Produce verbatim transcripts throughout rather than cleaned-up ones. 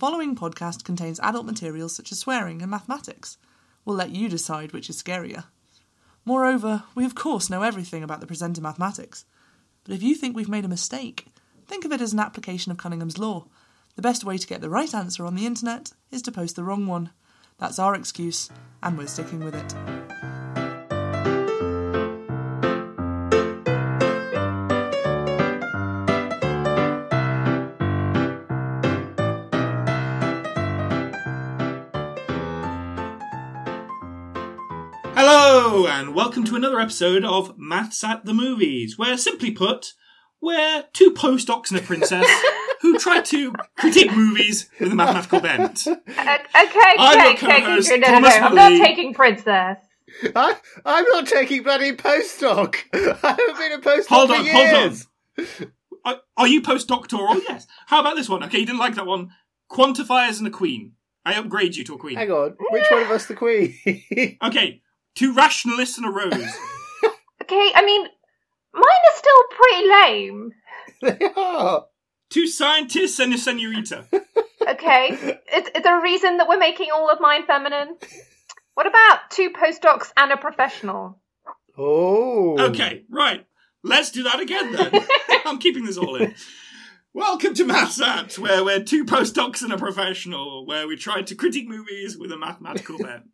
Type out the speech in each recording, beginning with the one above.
following podcast contains adult materials such as swearing and mathematics. We'll let you decide which is scarier. Moreover, we of course know everything about the presenter mathematics. But if you think we've made a mistake, think of it as an application of Cunningham's Law. The best way to get the right answer on the internet is to post the wrong one. That's our excuse, and we're sticking with it. Hello, and welcome to another episode of Maths at the Movies, where, simply put, we're two postdocs and a princess who try to critique movies with a mathematical bent. Uh, okay, I'm okay, your okay. No, no, no, I'm not taking princess. I, I'm not taking bloody postdoc. I haven't been a postdoc hold on, for years. Hold on. Are, are you postdoctoral? Yes. How about this one? Okay, you didn't like that one. Quantifiers and a queen. I upgrade you to a queen. Hang on. Which one of us the queen? Okay, two rationalists and a rose. Okay, I mean, mine are still pretty lame. They are. Two scientists and a senorita. Okay. Is, is there a reason that we're making all of mine feminine? What about two postdocs and a professional? Oh. Okay, right. Let's do that again then. I'm keeping this all in. Welcome to Maths At, where we're two postdocs and a professional, where we try to critique movies with a mathematical bent.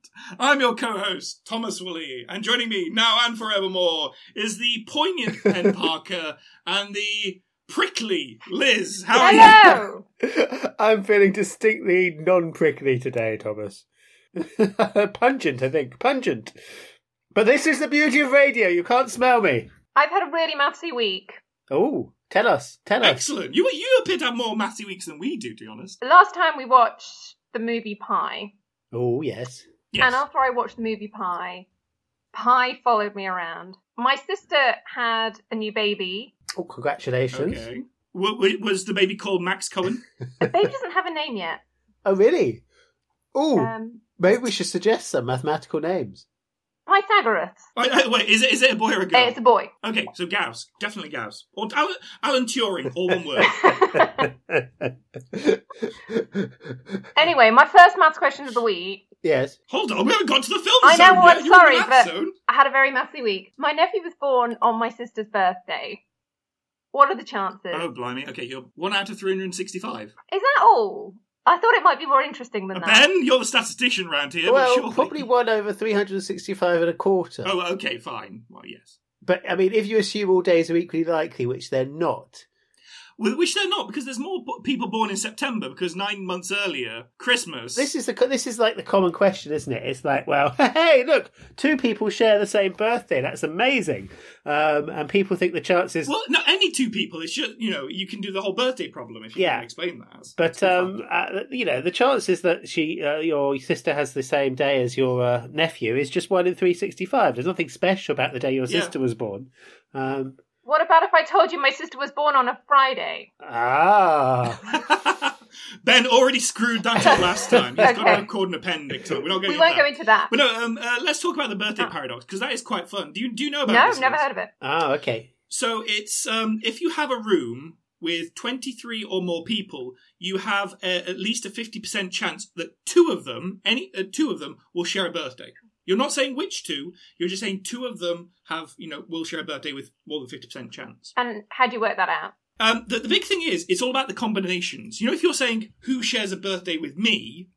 I'm your co-host, Thomas Woolley, and joining me now and forevermore is the poignant Ben Parker and the prickly Liz. How are Hello. you? I'm feeling distinctly non-prickly today, Thomas. Pungent, I think. Pungent. But this is the beauty of radio. You can't smell me. I've had a really mathsy week. Oh. Tell us, tell us. Excellent. You you appear to have more mathsy weeks than we do, to be honest. Last time we watched the movie Pi. Oh, yes. yes. And after I watched the movie Pi, Pi followed me around. My sister had a new baby. Oh, congratulations. Okay. W- was the baby called Max Cohen? The baby doesn't have a name yet. Oh, really? Oh, um, maybe we should suggest some mathematical names. Pythagoras. Wait, wait, is it is it a boy or a girl? It's a boy. Okay, so Gauss. Definitely Gauss. Or Alan, Alan Turing, all one word. Anyway, my first maths question of the week. Yes. Hold on, we haven't got to the film I zone. I know what, sorry, but zone. I had a very mathsy week. My nephew was born on my sister's birthday. What are the chances? Oh, blimey. Okay, you're one out of three hundred sixty-five. Is that all? I thought it might be more interesting than that. Ben, you're the statistician round here. Well, but probably one over three hundred sixty-five and a quarter. Oh, okay, fine. Well, yes. But, I mean, if you assume all days are equally likely, which they're not. Well, which they're not, because there's more people born in September, because nine months earlier, Christmas. This is, the, this is like the common question, isn't it? It's like, well, hey, look, two people share the same birthday. That's amazing. Um, and people think the chances... Well, no, any two people. It's just, you know, you can do the whole birthday problem if you yeah. can explain that. That's, but, that's um, uh, you know, the chances that she, uh, your sister has the same day as your uh, nephew is just one in three hundred sixty-five. There's nothing special about the day your yeah. sister was born. Um What about if I told you my sister was born on a Friday? Ah. Ben already screwed that up last time. He's okay. got to record an appendix. We're not going we won't that. go into that. But no, um, uh, let's talk about the birthday oh. paradox, because that is quite fun. Do you do you know about no, this? No, never heard of it. Oh, okay. So it's um, if you have a room with twenty-three or more people, you have a, at least a fifty percent chance that two of them, any uh, two of them, will share a birthday. You're not saying which two, you're just saying two of them have, you know, will share a birthday with more than fifty percent chance. And how do you work that out? Um, the, the big thing is, it's all about the combinations. You know, if you're saying, who shares a birthday with me,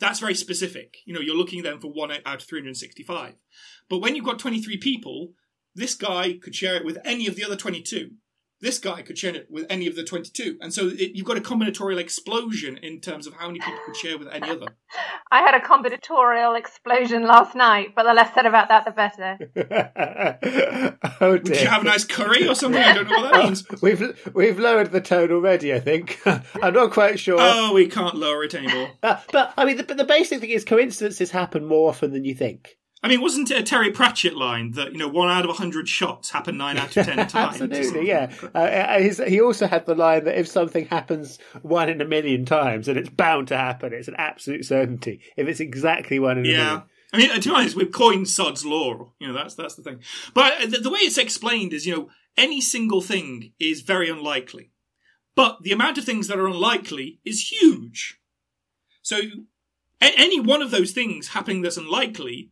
that's very specific. You know, you're looking then for one out of three hundred sixty-five. But when you've got twenty-three people, this guy could share it with any of the other twenty-two. This guy could share it with any of the twenty-two. And so it, you've got a combinatorial explosion in terms of how many people could share with any other. I had a combinatorial explosion last night, but the less said about that, the better. Oh, dear. Would you have a nice curry or something? I don't know what that means. Oh, we've, we've lowered the tone already, I think. I'm not quite sure. Oh, we can't lower it anymore. Uh, but, I mean, the, the basic thing is coincidences happen more often than you think. I mean, wasn't it a Terry Pratchett line that, you know, one out of a hundred shots happen nine out of ten times? Absolutely, yeah. Uh, his, he also had the line that if something happens one in a million times, then it's bound to happen. It's an absolute certainty. If it's exactly one in yeah. a million. I mean, to be honest, we've coined Sod's Law. You know, that's that's the thing. But the, the way it's explained is, you know, any single thing is very unlikely. But the amount of things that are unlikely is huge. So any one of those things happening that's unlikely,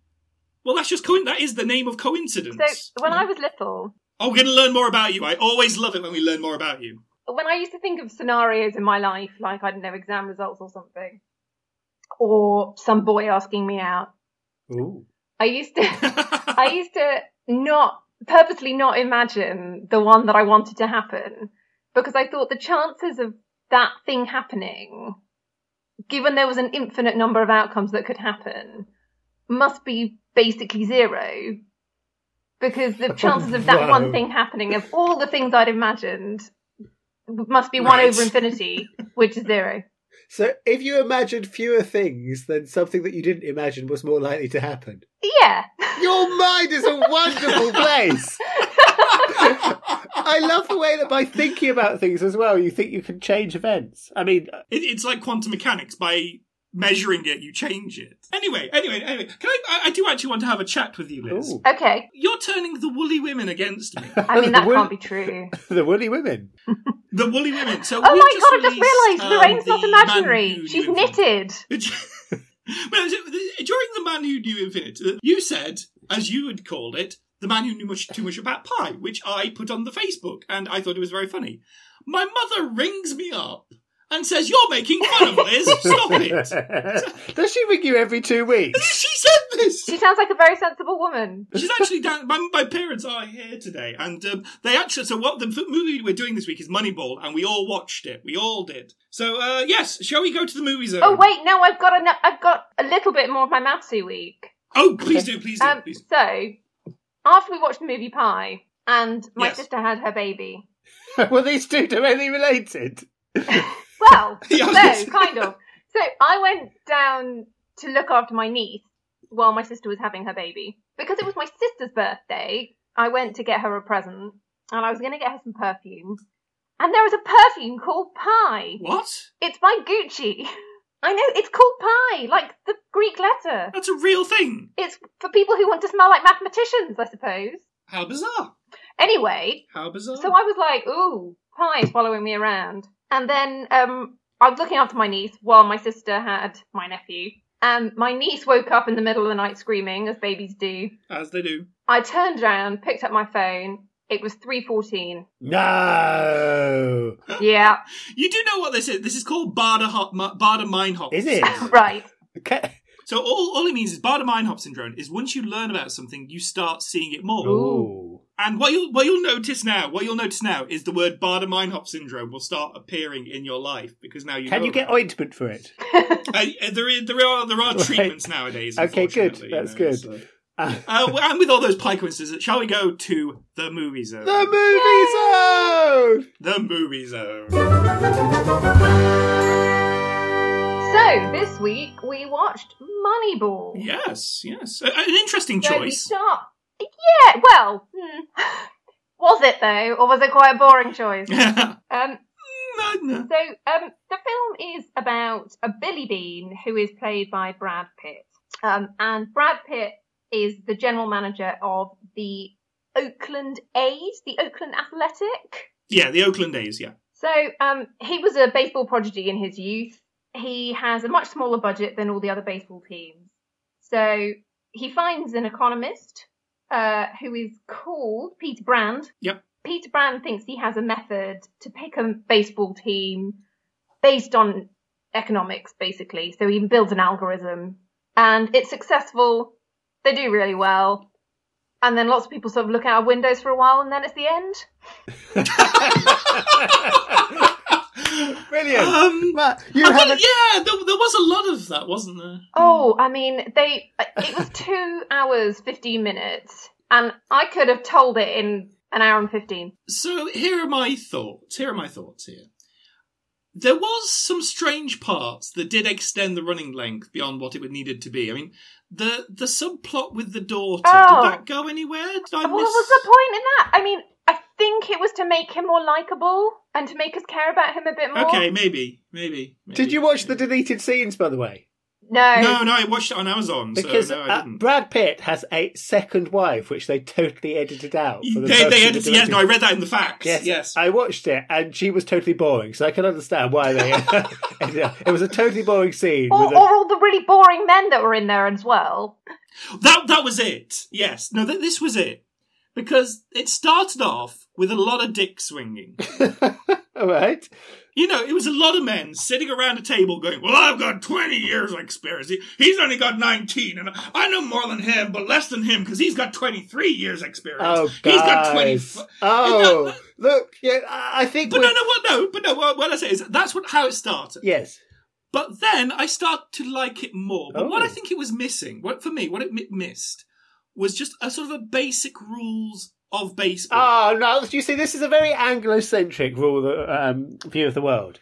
well, that's just co- that is the name of coincidence. So when I was little... Oh, we're going to learn more about you. I always love it when we learn more about you. When I used to think of scenarios in my life, like, I don't know, exam results or something, or some boy asking me out, ooh. I used to, I used to not, purposely not imagine the one that I wanted to happen, because I thought the chances of that thing happening, given there was an infinite number of outcomes that could happen, must be basically zero, because the chances of that one thing happening, of all the things I'd imagined, must be one right. over infinity, which is zero. So if you imagined fewer things, then something that you didn't imagine was more likely to happen. Yeah. Your mind is a wonderful place. I love the way that by thinking about things as well, you think you can change events. I mean... It, it's like quantum mechanics. By measuring it, you change it. Anyway, anyway, anyway. Can I, I, I do actually want to have a chat with you, Liz. Ooh. Okay. You're turning the woolly women against me. I mean, that wool- can't be true. The woolly women. The woolly women. So oh my God, released, I just realised um, Lorraine's not imaginary. She's knitted. Well, during The Man Who Knew Infinite, you said, as you had called it, The Man Who Knew much, Too Much About Pie, which I put on the Facebook, and I thought it was very funny. My mother rings me up and says, "You're making fun of Liz, stop it." Does she ring you every two weeks? She said this! She sounds like a very sensible woman. She's actually down, my, my parents are here today, and um, they actually, so what the movie we're doing this week is Moneyball, and we all watched it, we all did. So, uh, yes, shall we go to the movie zone? Oh, wait, no, I've got, a, I've got a little bit more of my mathsy week. Oh, please do, please do, um, please do. So... After we watched the movie Pie, and my yes. sister had her baby. Were these two directly related? Well, yes. So, kind of. So I went down to look after my niece while my sister was having her baby. Because it was my sister's birthday, I went to get her a present, and I was going to get her some perfume. And there was a perfume called Pie. What? It's by Gucci. I know, it's called Pie, like the Greek letter. That's a real thing. It's for people who want to smell like mathematicians, I suppose. How bizarre. Anyway. How bizarre. So I was like, ooh, Pie is following me around. And then um, I was looking after my niece while my sister had my nephew. And my niece woke up in the middle of the night screaming, as babies do. As they do. I turned around, picked up my phone. It was three fourteen. No! Yeah. You do know what this is. This is called Baader-Meinhof. Is it? Right. Okay. So all, all it means is Baader-Meinhof syndrome is once you learn about something, you start seeing it more. Ooh. And what you'll, what you'll notice now, what you'll notice now is the word Baader-Meinhof syndrome will start appearing in your life because now you Can know you get it. Ointment for it? uh, there, is, there are there are right. treatments nowadays, okay, good. That's you know, good. So. Uh, and with all those pie coincidences, shall we go to the movie zone? The movie Yay! zone! The movie zone. So, this week we watched Moneyball. Yes, yes. A- an interesting so choice. Start... Yeah, well, hmm. was it though? Or was it quite a boring choice? um, no, no. So, um, the film is about a Billy Beane who is played by Brad Pitt. Um, and Brad Pitt is the general manager of the Oakland A's, the Oakland Athletic. Yeah, the Oakland A's, yeah. So um, he was a baseball prodigy in his youth. He has a much smaller budget than all the other baseball teams. So he finds an economist uh, who is called Peter Brand. Yep. Peter Brand thinks he has a method to pick a baseball team based on economics, basically. So he builds an algorithm, and it's successful. They do really well. And then lots of people sort of look out of windows for a while, and then it's the end. Brilliant. Um, Matt, you I have think, a... Yeah, there, there was a lot of that, wasn't there? Oh, I mean, they. It was two hours, fifteen minutes, and I could have told it in an hour and fifteen. So here are my thoughts. Here are my thoughts here. There was some strange parts that did extend the running length beyond what it would needed to be. I mean, the the subplot with the daughter, oh. did that go anywhere? Did I what miss... was the point in that? I mean, I think it was to make him more likeable and to make us care about him a bit more. Okay, maybe, maybe. maybe did you watch maybe. the deleted scenes, by the way? No. No, no, I watched it on Amazon. Because so no, I didn't. Uh, Brad Pitt has a second wife, which they totally edited out. For the they they edited, yes, no, I read that in the facts. Yes, yes. I watched it, and she was totally boring, so I can understand why they edited out. It was a totally boring scene. Or, with a... or all the really boring men that were in there as well. That that was it, yes. No, th- this was it. Because it started off with a lot of dick swinging. All right. You know, it was a lot of men sitting around a table going, well, I've got twenty years of experience. He's only got nineteen. And I know more than him, but less than him, because he's got twenty-three years experience. Oh, guys. He's got twenty. Oh, that, look, yeah, I think... But we're... no, no, what, no, but no, what, what I say is that's what how it started. Yes. But then I started to like it more. But oh. what I think it was missing, what for me, what it missed, was just a sort of a basic rules of baseball. Oh, no, you see, this is a very Anglo-centric rule, um, view of the world.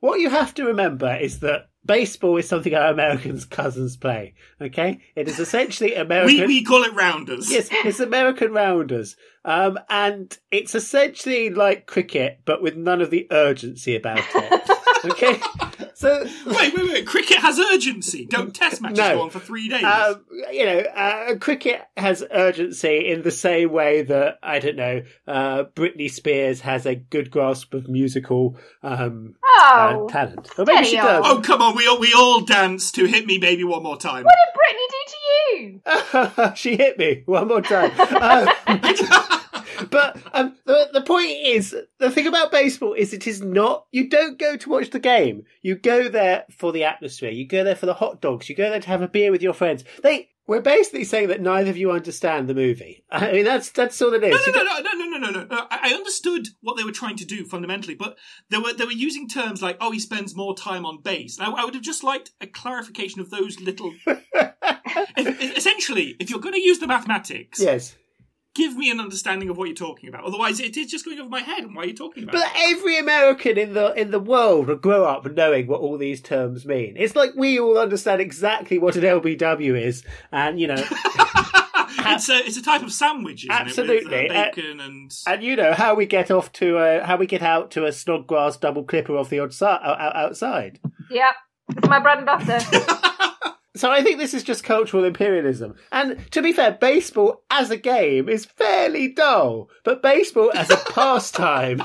What you have to remember is that baseball is something our American cousins play, okay? It is essentially American... we, we call it rounders. Yes, it's American rounders. Um, and it's essentially like cricket, but with none of the urgency about it, okay? So, wait, wait, wait. Cricket has urgency. Don't test matches no. go on for three days. Um, you know, uh, cricket has urgency in the same way that, I don't know, uh, Britney Spears has a good grasp of musical um, oh, uh, talent. Or maybe she does. Oh, come on. We all, we all dance to Hit Me Baby One More Time. What did Britney do to you? She hit me one more time. um, But um, the, the point is, the thing about baseball is it is not, you don't go to watch the game. You go there for the atmosphere. You go there for the hot dogs. You go there to have a beer with your friends. They, we're basically saying that neither of you understand the movie. I mean, that's that's all it is. No, no, no, no, no, no, no, no. I understood what they were trying to do fundamentally, but they were they were using terms like, oh, he spends more time on base. And I, I would have just liked a clarification of those little... if, essentially, if you're going to use the mathematics... Yes. Give me an understanding of what you're talking about. Otherwise, it is just going over my head. And why are you talking about? But it? Every American in the in the world will grow up knowing what all these terms mean. It's like we all understand exactly what an L B W is, and you know, it's a it's a type of sandwich, isn't absolutely, it? With, uh, bacon and and you know how we get off to a, how we get out to a snodgrass double clipper off the outside. Yeah, it's my bread and butter. So I think this is just cultural imperialism. And to be fair, baseball as a game is fairly dull, but baseball as a pastime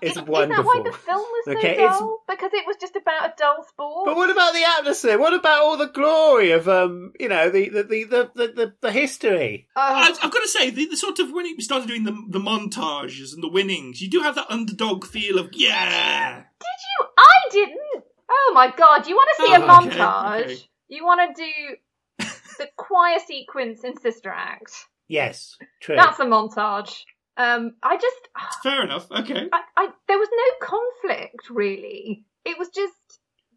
is wonderful. Isn't that why the film was so okay, dull? It's... Because it was just about a dull sport? But what about the atmosphere? What about all the glory of, um, you know, the the, the, the, the, the history? Uh, I've got to say, the, the sort of when we started doing the, the montages and the winnings, you do have that underdog feel of, yeah! Did you? I didn't! Oh my God, you want to see oh, a okay, montage? Okay. You want to do the choir sequence in Sister Act? Yes, true. That's a montage. Um, I just fair enough. Okay. I, I, there was no conflict really. It was just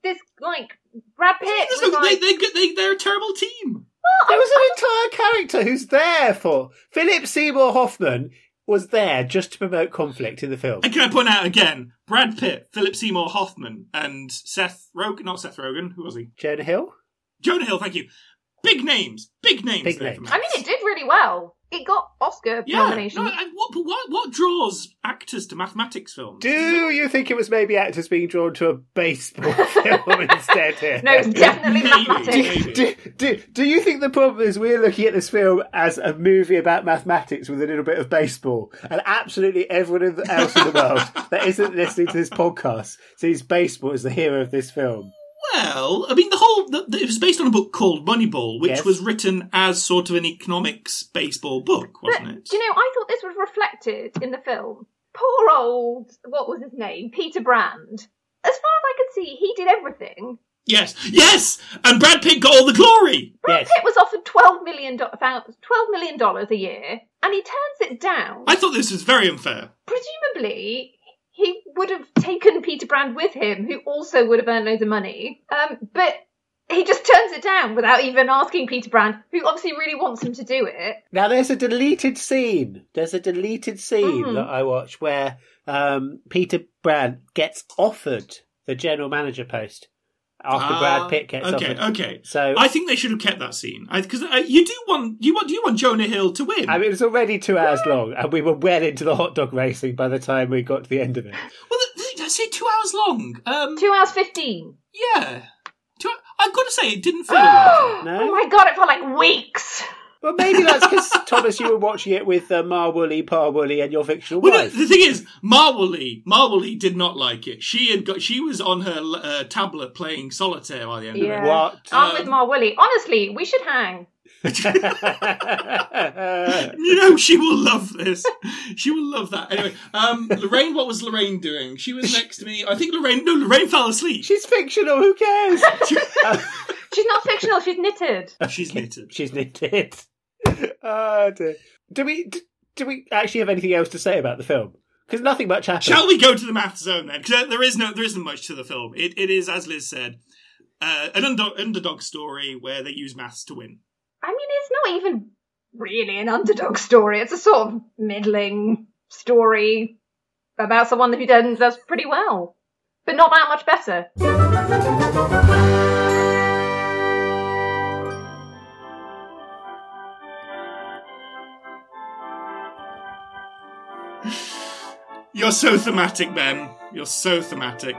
this like Brad Pitt. Was no, like, they, they, they, they're a terrible team. Well, there I, was an I, entire character who's there for Philip Seymour Hoffman. Was there just to promote conflict in the film. And can I point out again, Brad Pitt, Philip Seymour Hoffman, and Seth Rogen? Not Seth Rogen. Who was he? Jonah Hill. Jonah Hill, thank you. Big names, big names. Big names. I mean, it did really well. It got Oscar yeah, nominations. No, and what, what, what draws actors to mathematics films? Do you think it was maybe actors being drawn to a baseball film instead here? No, it's definitely mathematics. Maybe, maybe. Do, do, do you think the problem is we're looking at this film as a movie about mathematics with a little bit of baseball, and absolutely everyone else in the world that isn't listening to this podcast sees baseball as the hero of this film? Well, I mean, the whole... The, the, it was based on a book called Moneyball, which yes. was written as sort of an economics baseball book, wasn't but, it? Do you know, I thought this was reflected in the film. Poor old... What was his name? Peter Brand. As far as I could see, he did everything. Yes. Yes! And Brad Pitt got all the glory! Brad yes. Pitt was offered twelve million dollars a year, and he turns it down. I thought this was very unfair. Presumably... He would have taken Peter Brand with him, who also would have earned loads of money. Um, but he just turns it down without even asking Peter Brand, who obviously really wants him to do it. Now, there's a deleted scene. There's a deleted scene mm. that I watch where um, Peter Brand gets offered the general manager post after uh, Brad Pitt gets okay, offered. Okay, okay. So I think they should have kept that scene. Because uh, you do want you want you want Jonah Hill to win. I mean, it was already two hours yeah. long, and we were well into the hot dog racing by the time we got to the end of it. Well, did I say two hours long? Um, two hours fifteen. Yeah. Two, I've got to say, say it didn't feel like it. No? Oh my god, it felt like weeks. Well, maybe that's because, Thomas, you were watching it with uh, Ma Woolley, Pa Woolley, and your fictional well, wife. No, the thing is, Ma Woolley, Ma Woolley did not like it. She had got, she was on her uh, tablet playing solitaire by the end yeah. of it. What? I'm um, with Ma Woolley. Honestly, we should hang. You know, she will love this. She will love that. Anyway, um, Lorraine, what was Lorraine doing? She was next to me. I think Lorraine, no, Lorraine fell asleep. She's fictional, who cares? She's not fictional, she's knitted. She's knitted. She's knitted. Oh, dear. Do we, do we actually have anything else to say about the film? Because nothing much happened. Shall we go to the math zone then? Because there, no, there isn't much to the film. It, it is, as Liz said, uh, an under, underdog story where they use maths to win. I mean, it's not even really an underdog story. It's a sort of middling story about someone who does pretty well, but not that much better. You're so thematic, Ben. You're so thematic.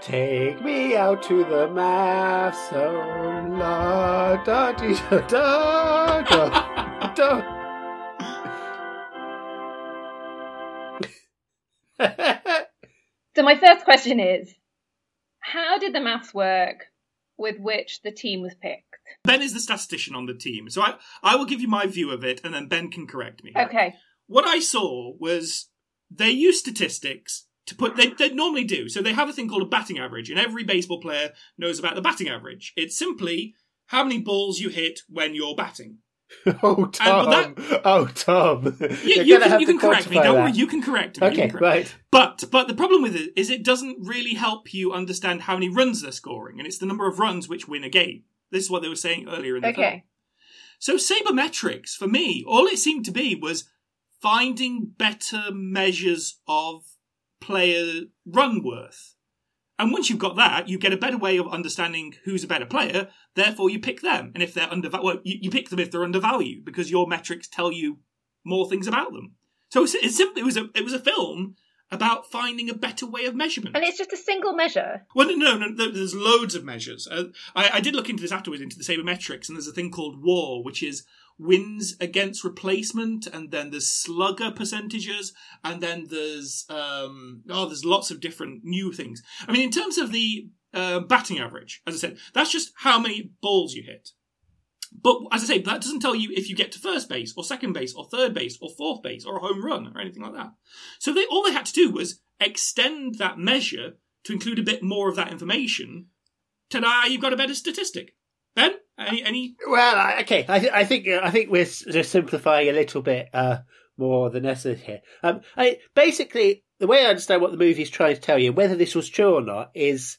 Take me out to the math zone, la da dee da da da da. So my first question is, how did the maths work with which the team was picked? Ben is the statistician on the team, so I, I will give you my view of it, and then Ben can correct me. Okay. What I saw was they use statistics to put, they, they normally do. So they have a thing called a batting average, and every baseball player knows about the batting average. It's simply how many balls you hit when you're batting. Oh, Tom. And, that, oh, Tom. You, you, can, you can correct me. Don't worry, you can correct me. Okay, correct right. Me. But, but the problem with it is it doesn't really help you understand how many runs they're scoring, and it's the number of runs which win a game. This is what they were saying earlier in the film. Okay. So sabermetrics, for me, all it seemed to be was finding better measures of player run worth, and once you've got that, you get a better way of understanding who's a better player. Therefore, you pick them, and if they're undervalued, well, you, you pick them if they're undervalued because your metrics tell you more things about them. So it's, it's simply it was a it was a film about finding a better way of measurement, and it's just a single measure. Well, no, no, no there's loads of measures. Uh, I, I did look into this afterwards, into the sabermetrics, and there's a thing called W A R, which is wins against replacement, and then there's slugger percentages, and then there's um oh there's lots of different new things. I mean, in terms of the uh, batting average, as I said, that's just how many balls you hit, but as I say, that doesn't tell you if you get to first base or second base or third base or fourth base or a home run or anything like that. So they all they had to do was extend that measure to include a bit more of that information. Ta-da, you've got a better statistic. Ben, any, any? Well, okay. I, th- I think I think we're s- just simplifying a little bit uh, more than necessary here. Um, I, basically, the way I understand what the movie is trying to tell you, whether this was true or not, is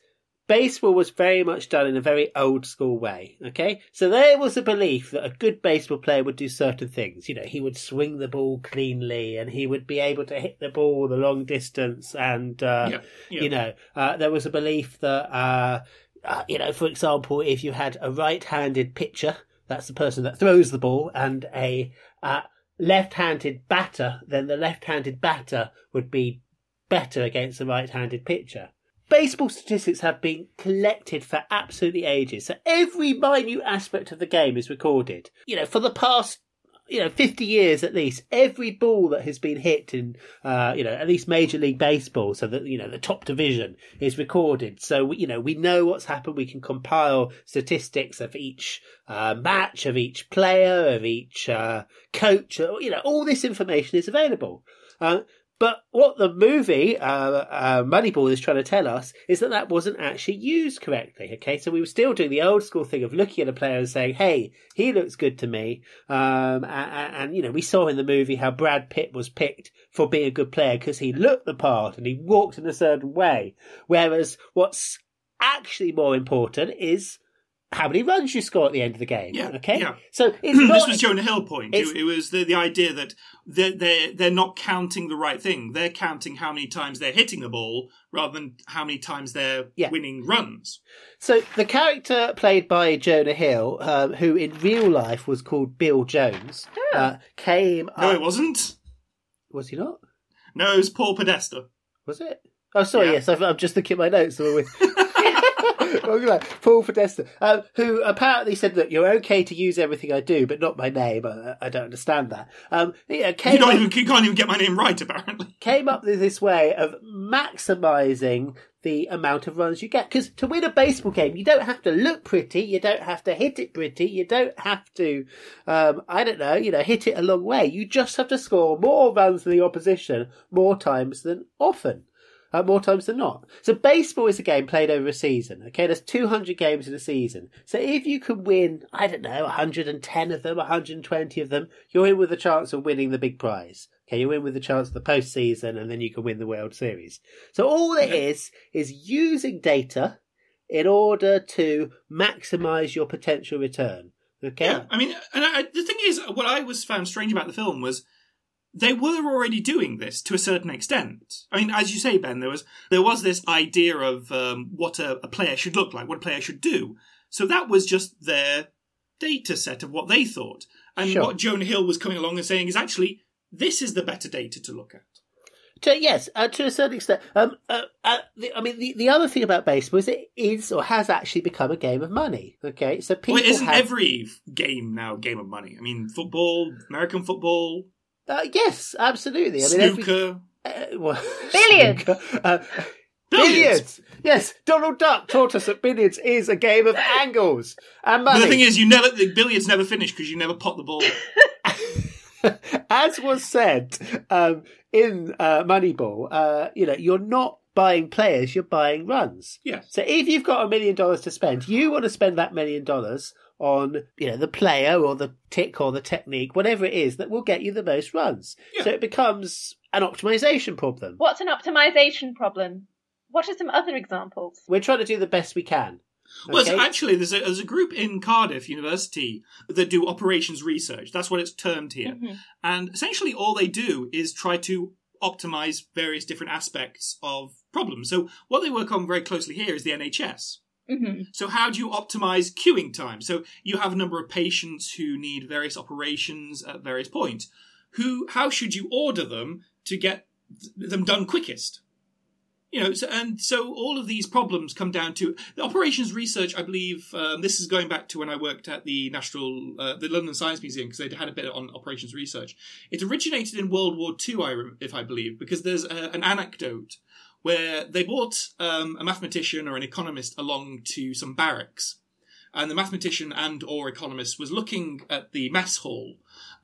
baseball was very much done in a very old school way. Okay, so there was a belief that a good baseball player would do certain things. You know, he would swing the ball cleanly, and he would be able to hit the ball the long distance. And uh, yeah, yeah. you know, uh, there was a belief that. Uh, Uh, you know, for example, if you had a right-handed pitcher, that's the person that throws the ball, and a uh, left-handed batter, then the left-handed batter would be better against the right-handed pitcher. Baseball statistics have been collected for absolutely ages, so every minute aspect of the game is recorded. You know, for the past, you know, fifty years at least, every ball that has been hit in, uh, you know, at least Major League Baseball, so that, you know, the top division is recorded. So, we, you know, we know what's happened. We can compile statistics of each uh, match, of each player, of each uh, coach. You know, all this information is available. Uh, but what the movie, uh, uh, Moneyball, is trying to tell us is that that wasn't actually used correctly. Okay, so we were still doing the old school thing of looking at a player and saying, hey, he looks good to me. Um, and, and, you know, we saw in the movie how Brad Pitt was picked for being a good player because he looked the part and he walked in a certain way. Whereas what's actually more important is how many runs you score at the end of the game. Yeah, okay. Yeah. So it's not, this was Jonah Hill point. It, it was the, the idea that they're, they're, they're not counting the right thing. They're counting how many times they're hitting the ball rather than how many times they're yeah. winning runs. So the character played by Jonah Hill, um, who in real life was called Bill Jones, yeah. uh, came No, up... it wasn't. Was he not? No, it was Paul Podesta. Was it? Oh, sorry, yeah. yes, I've, I'm just looking at my notes. That we're with. Like, Paul Podesta, uh, who apparently said that you're okay to use everything I do, but not my name. I, I don't understand that. Um, yeah, came you, don't up, even, you can't even get my name right, apparently. Came up with this way of maximising the amount of runs you get. Because to win a baseball game, you don't have to look pretty, you don't have to hit it pretty, you don't have to, um, I don't know, you know, hit it a long way. You just have to score more runs than the opposition, more times than often. Uh, more times than not. So baseball is a game played over a season. Okay, there's two hundred games in a season. So if you can win, I don't know, one hundred ten of them, one hundred twenty of them, you're in with a chance of winning the big prize. Okay, you're in with a chance of the postseason, and then you can win the World Series. So all it is is using data in order to maximise your potential return. Okay, yeah, I mean, and I, the thing is, what I was found strange about the film was, they were already doing this to a certain extent. I mean, as you say, Ben, there was there was this idea of um, what a, a player should look like, what a player should do. So that was just their data set of what they thought. And sure. What Jonah Hill was coming along and saying is actually, this is the better data to look at. To, yes, uh, to a certain extent. Um, uh, uh, the, I mean, the, the other thing about baseball is it is or has actually become a game of money. Okay, so people well, it isn't have... every game now a game of money. I mean, football, American football... Uh, yes, absolutely. I mean, snooker. Every, uh, well, billiards. Snooker, uh, billiards. Billiards. Yes, Donald Duck taught us that billiards is a game of angles and money. But the thing is, you never the billiards never finish because you never pot the ball. As was said um, in uh, Moneyball, uh, you know, you're not buying players, you're buying runs. Yeah. So if you've got a million dollars to spend, you want to spend that million dollars on, you know, the player or the tick or the technique, whatever it is that will get you the most runs. Yeah. So it becomes an optimization problem. What's an optimization problem? What are some other examples? We're trying to do the best we can. Okay? Well, actually, there's a, there's a group in Cardiff University that do operations research. That's what it's termed here. Mm-hmm. And essentially all they do is try to optimize various different aspects of problems. So what they work on very closely here is the N H S. Mm-hmm. So how do you optimize queuing time? So you have a number of patients who need various operations at various points. Who, how should you order them to get them done quickest? You know, so, and so all of these problems come down to the operations research. I believe um, this is going back to when I worked at the National, uh, the London Science Museum, because they had a bit on operations research. It originated in World War Two, I, if I believe, because there's a, an anecdote where they brought um, a mathematician or an economist along to some barracks. And the mathematician and or economist was looking at the mess hall.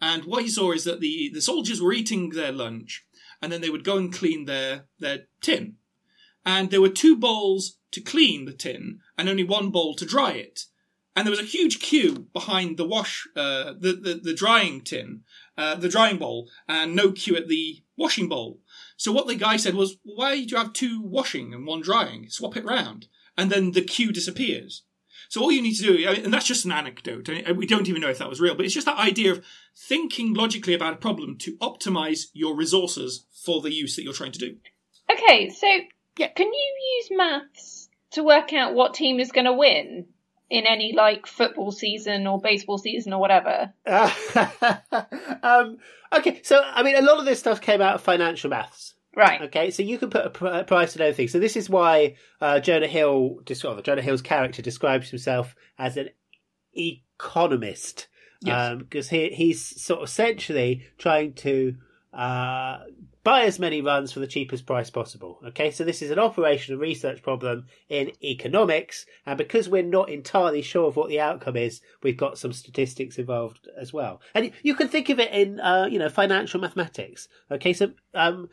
And what he saw is that the, the soldiers were eating their lunch, and then they would go and clean their, their tin. And there were two bowls to clean the tin, and only one bowl to dry it. And there was a huge queue behind the wash, uh, the, the, the drying tin, uh, the drying bowl, and no queue at the washing bowl. So what the guy said was, why do you have two washing and one drying? Swap it round. And then the queue disappears. So all you need to do, and that's just an anecdote, and we don't even know if that was real, but it's just that idea of thinking logically about a problem to optimize your resources for the use that you're trying to do. Okay, so yeah. Can you use maths to work out what team is going to win in any, like, football season or baseball season or whatever? Uh, um, okay, so, I mean, a lot of this stuff came out of financial maths. Right. Okay, so you can put a pr- price on everything. So this is why uh, Jonah Hill, or Jonah Hill's character describes himself as an economist. Yes. Um, because he, he's sort of essentially trying to uh, buy as many runs for the cheapest price possible. Okay, so this is an operational research problem in economics. And because we're not entirely sure of what the outcome is, we've got some statistics involved as well. And you can think of it in, uh, you know, financial mathematics. Okay, so... Um,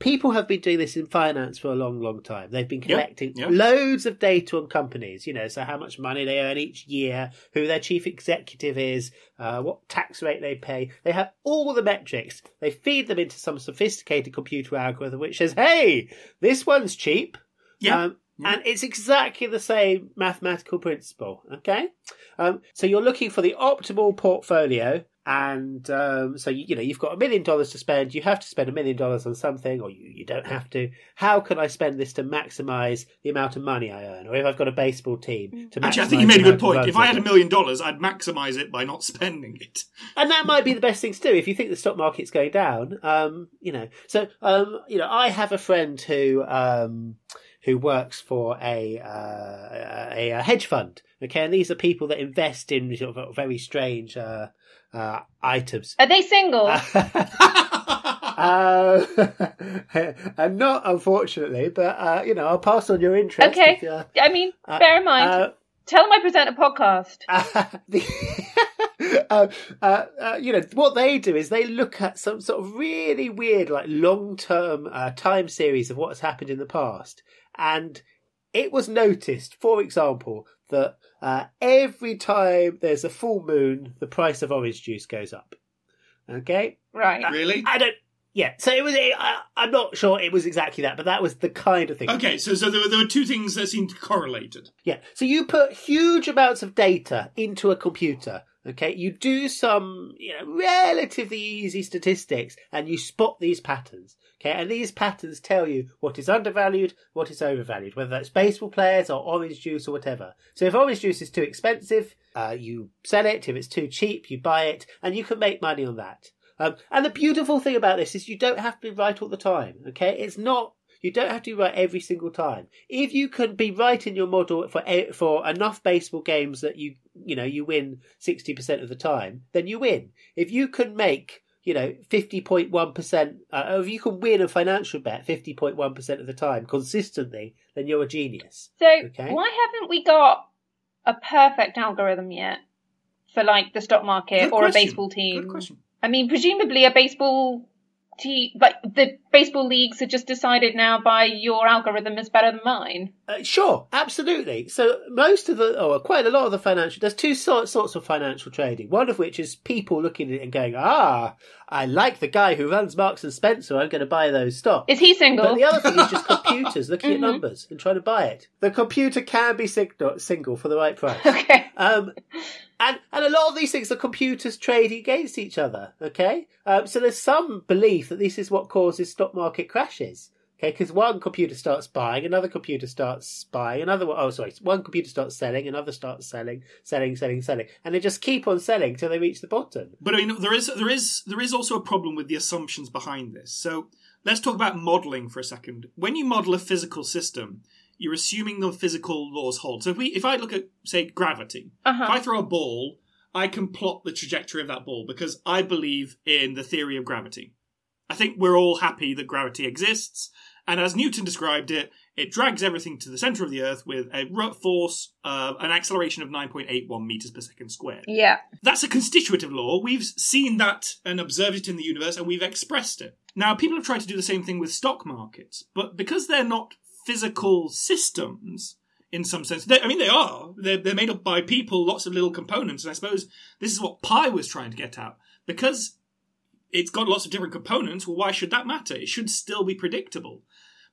people have been doing this in finance for a long, long time. They've been collecting yep, yep. loads of data on companies, you know, so how much money they earn each year, who their chief executive is, uh, what tax rate they pay. They have all the metrics. They feed them into some sophisticated computer algorithm which says, hey, this one's cheap. Yeah. Um, And it's exactly the same mathematical principle, okay? Um, so you're looking for the optimal portfolio And um, so, you, you know, you've got a million dollars to spend. You have to spend a million dollars on something, or you, you don't have to. How can I spend this to maximize the amount of money I earn? Or if I've got a baseball team to maximize. Actually, I think you made a good point. If I had a million dollars, I'd maximize it by not spending it. And that might be the best thing to do if you think the stock market's going down. Um, you know, so, um, you know, I have a friend who, um, who works for a, uh, a, a hedge fund. Okay. And these are people that invest in sort of very strange, uh, Uh, items. Are they single? uh, and not, unfortunately, but uh, you know, I'll pass on your interest. Okay. If, uh, I mean, uh, bear in mind, uh, tell them I present a podcast. Uh, the, uh, uh, uh, you know, what they do is they look at some sort of really weird, like long-term uh, time series of what's happened in the past, and it was noticed, for example, that uh, every time there's a full moon, the price of orange juice goes up. Okay? Right. Uh, really? I don't... Yeah. So it was... It, I, I'm not sure it was exactly that, but that was the kind of thing. Okay, so, so there, were, there were two things that seemed correlated. Yeah. So you put huge amounts of data into a computer, okay? You do some, you know, relatively easy statistics, and you spot these patterns. Okay, and these patterns tell you what is undervalued, what is overvalued, whether that's baseball players or orange juice or whatever. So if orange juice is too expensive, uh, you sell it. If it's too cheap, you buy it, and you can make money on that. Um, and the beautiful thing about this is you don't have to be right all the time. Okay, it's not, you don't have to be right every single time. If you can be right in your model for a, for enough baseball games that you you know you win sixty percent of the time, then you win. If you can make You know, fifty point one percent, uh, if you can win a financial bet fifty point one percent of the time consistently, then you're a genius. So okay? Why haven't we got a perfect algorithm yet for like the stock market Good or question. a baseball team? Good question. I mean, presumably a baseball team, like the baseball leagues are just decided now by your algorithm is better than mine. Uh, sure, absolutely. So most of the, or quite a lot of the financial, there's two so- sorts of financial trading, one of which is people looking at it and going, ah, I like the guy who runs Marks and Spencer, I'm going to buy those stocks. Is he single? But the other thing is just computers looking mm-hmm. at numbers and trying to buy it. The computer can be sing- single for the right price. Okay. Um, and, and a lot of these things are computers trading against each other, okay? Um, so there's some belief that this is what causes stock market crashes. Okay, because one computer starts buying, another computer starts buying, another one, oh sorry, one computer starts selling, another starts selling, selling, selling, selling, and they just keep on selling till they reach the bottom. But I mean, there is there is there is also a problem with the assumptions behind this. So let's talk about modelling for a second. When you model a physical system, you're assuming the physical laws hold. So if we, if I look at say gravity, uh-huh. if I throw a ball, I can plot the trajectory of that ball because I believe in the theory of gravity. I think we're all happy that gravity exists, and as Newton described it, it drags everything to the centre of the Earth with a force, uh, an acceleration of nine point eight one metres per second squared. Yeah. That's a constitutive law. We've seen that and observed it in the universe, and we've expressed it. Now, people have tried to do the same thing with stock markets, but because they're not physical systems, in some sense, they, I mean, they are. They're, they're made up by people, lots of little components, and I suppose this is what Pi was trying to get at. Because it's got lots of different components. Well, why should that matter? It should still be predictable.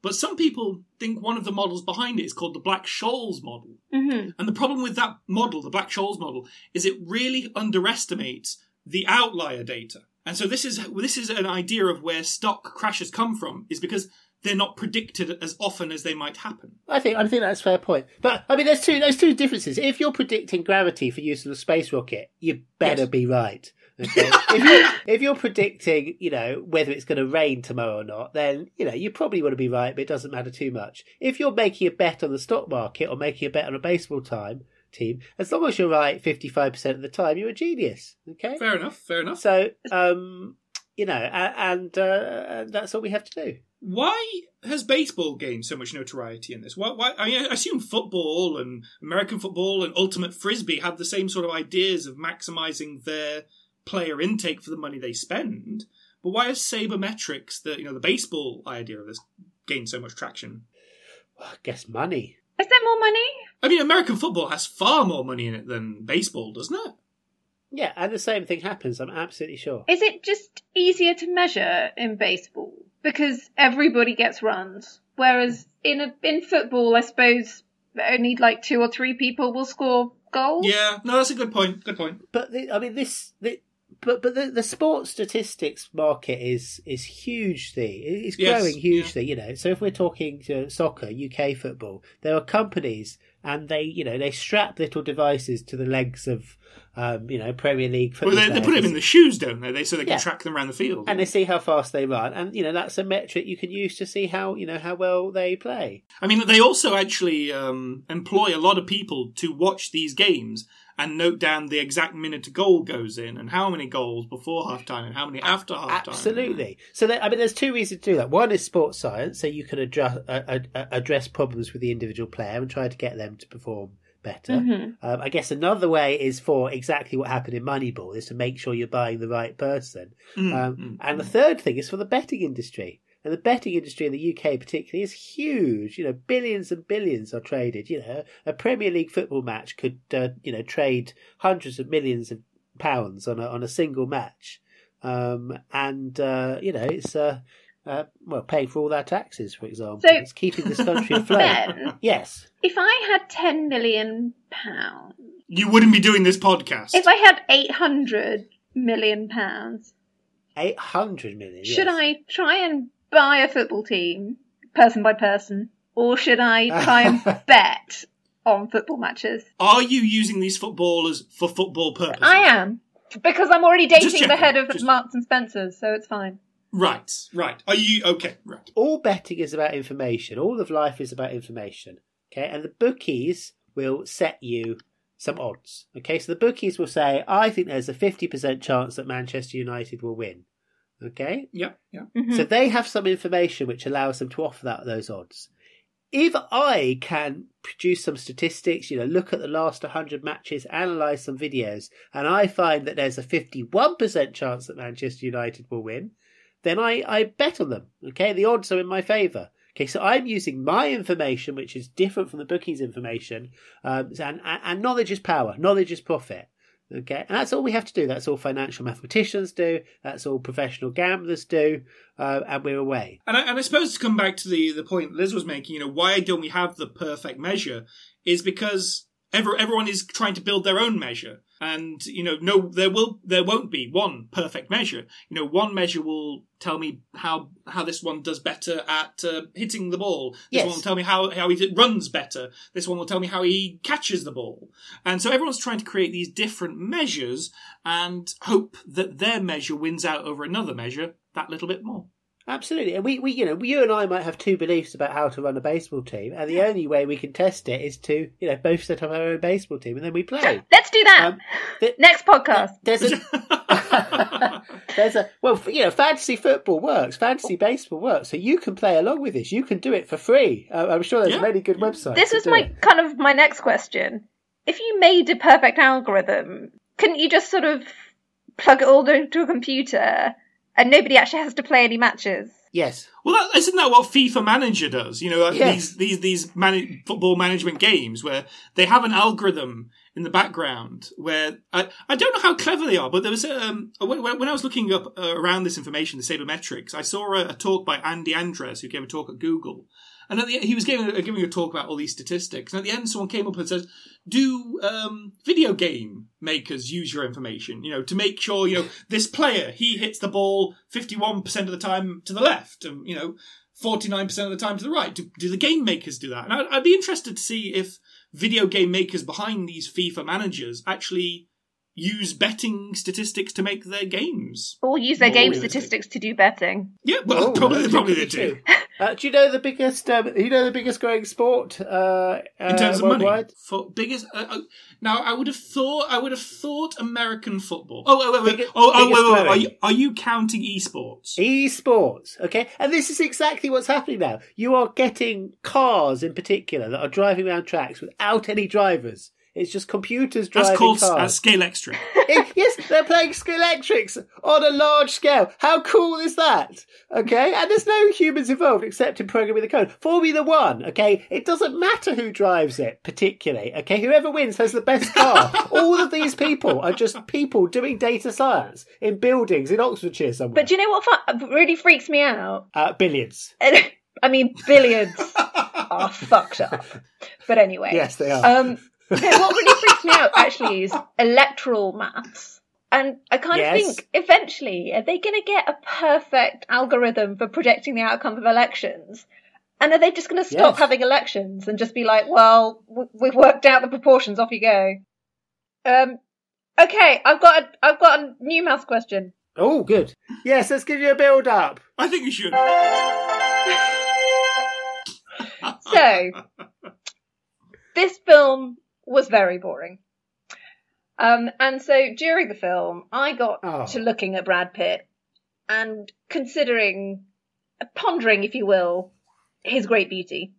But some people think one of the models behind it is called the Black-Scholes model. Mm-hmm. And the problem with that model, the Black-Scholes model, is it really underestimates the outlier data. And so this is this is an idea of where stock crashes come from, is because they're not predicted as often as they might happen. I think I think that's a fair point. But, I mean, there's two, there's two differences. If you're predicting gravity for use in a space rocket, you better yes. be right. Okay. If, you're, if you're predicting, you know, whether it's going to rain tomorrow or not, then, you know, you probably want to be right, but it doesn't matter too much. If you're making a bet on the stock market or making a bet on a baseball time team, as long as you're right fifty-five percent of the time, you're a genius. Okay? Fair enough, fair enough. So, um, you know, and, and uh, that's all we have to do. Why has baseball gained so much notoriety in this? Why, why? I mean, I assume football and American football and ultimate frisbee have the same sort of ideas of maximising their player intake for the money they spend, but why has sabermetrics, the you know the baseball idea of this, gained so much traction? Well, I guess money. Is there more money? I mean, American football has far more money in it than baseball, doesn't it? Yeah, and the same thing happens. I'm absolutely sure. Is it just easier to measure in baseball because everybody gets runs, whereas in a, in football, I suppose only like two or three people will score goals? Yeah, no, that's a good point. Good point. But the, I mean, this. The, but but the, the sports statistics market is is hugely it's growing yes, hugely. Yeah. You know, so if we're talking to soccer, U K football, there are companies and they you know they strap little devices to the legs of um, you know Premier League football. Well, they, they put them in the shoes, don't they? They so they can yeah. track them around the field and they see how fast they run, and you know that's a metric you can use to see how you know how well they play. I mean, they also actually um, employ a lot of people to watch these games and note down the exact minute a goal goes in and how many goals before half-time and how many after half-time. Absolutely. So, there, I mean, there's two reasons to do that. One is sports science, so you can address, uh, uh, address problems with the individual player and try to get them to perform better. Mm-hmm. Um, I guess another way is for exactly what happened in Moneyball, is to make sure you're buying the right person. Mm-hmm. Um, and the third thing is for the betting industry. And the betting industry in the U K particularly is huge. You know, billions and billions are traded. You know, a Premier League football match could, uh, you know, trade hundreds of millions of pounds on a, on a single match. Um, and, uh, you know, it's, uh, uh, well, paying for all their taxes, for example. So, it's keeping this country afloat. Ben, yes. If I had ten million pounds... You wouldn't be doing this podcast. If I had eight hundred million pounds... eight hundred million pounds, yes. Should I try and... buy a football team, person by person, or should I try and bet on football matches? Are you using these footballers for football purposes? I am, because I'm already dating the head of Just... Marks and Spencer's, so it's fine. Right, right. Are you... Okay, right. All betting is about information. All of life is about information, okay? And the bookies will set you some odds, okay? So the bookies will say, I think there's a fifty percent chance that Manchester United will win. Okay? Yeah, yeah. Mm-hmm. So they have some information which allows them to offer that those odds. If I can produce some statistics, you know, look at the last one hundred matches, analyse some videos, and I find that there's a fifty-one percent chance that Manchester United will win, then I, I bet on them. Okay? The odds are in my favour. Okay, so I'm using my information, which is different from the bookies' information, um, and, and knowledge is power. Knowledge is profit. Okay, and that's all we have to do. That's all financial mathematicians do. That's all professional gamblers do. Uh, and we're away. And I, and I suppose to come back to the, the point Liz was making, you know, why don't we have the perfect measure is because every, everyone is trying to build their own measure. And, you know, no, there will, there won't be one perfect measure. You know, one measure will tell me how, how this one does better at uh, hitting the ball. This yes. one will tell me how, how he runs better. This one will tell me how he catches the ball. And so everyone's trying to create these different measures and hope that their measure wins out over another measure that little bit more. Absolutely. And we, we, you know, you and I might have two beliefs about how to run a baseball team. And the yeah. only way we can test it is to, you know, both set up our own baseball team and then we play. Let's do that. Um, th- Next podcast. There's a, there's a, well, you know, fantasy football works. Fantasy baseball works. So you can play along with this. You can do it for free. Uh, I'm sure there's yeah. many good websites. This is my it. kind of my next question. If you made a perfect algorithm, couldn't you just sort of plug it all into a computer? And nobody actually has to play any matches. Yes. Well, that, isn't that what FIFA Manager does? You know, like yes. these these these man- football management games where they have an algorithm in the background. Where I, I don't know how clever they are, but there was um when, when I was looking up uh, around this information, the sabermetrics, I saw a, a talk by Andy Andres who gave a talk at Google, and at the, he was giving a, giving a talk about all these statistics. And at the end, someone came up and said, "Do um video game makers use your information, you know, to make sure, you know, this player, he hits the ball fifty-one percent of the time to the left and, you know, forty-nine percent of the time to the right. Do, do the game makers do that?" And I'd, I'd be interested to see if video game makers behind these FIFA managers actually use betting statics to make their games. Or use their game realistic. statistics to do betting. Yeah, well, oh, probably, probably they do. Uh, do you know the biggest? Um, you know the biggest growing sport uh, uh, in terms of worldwide? Money. For biggest uh, uh, now, I would have thought. I would have thought American football. Oh wait, wait, wait. Biggest, oh, oh wait, wait, wait. Are you, are you counting esports? Esports, okay. And this is exactly what's happening now. You are getting cars in particular that are driving around tracks without any drivers. It's just computers driving That's called cars. Uh, Scalextric. It, yes, they're playing Scalextrics on a large scale. How cool is that? Okay, and there's no humans involved except in programming the code. Formula One, okay, it doesn't matter who drives it particularly, okay, whoever wins has the best car. All of these people are just people doing data science in buildings in Oxfordshire somewhere. But do you know what really freaks me out? Uh, billiards. I mean, billiards are fucked up. But anyway. Yes, they are. Um, So what really freaks me out, actually, is electoral maths. And I kind yes. of think, eventually, are they going to get a perfect algorithm for predicting the outcome of elections? And are they just going to stop yes. having elections and just be like, well, we've worked out the proportions, off you go? Um, okay, I've got a, I've got a new mouse question. Oh, good. Yes, let's give you a build-up. I think you should. So, this film was very boring. Um, and so during the film, I got oh. to looking at Brad Pitt and considering, pondering, if you will, his great beauty.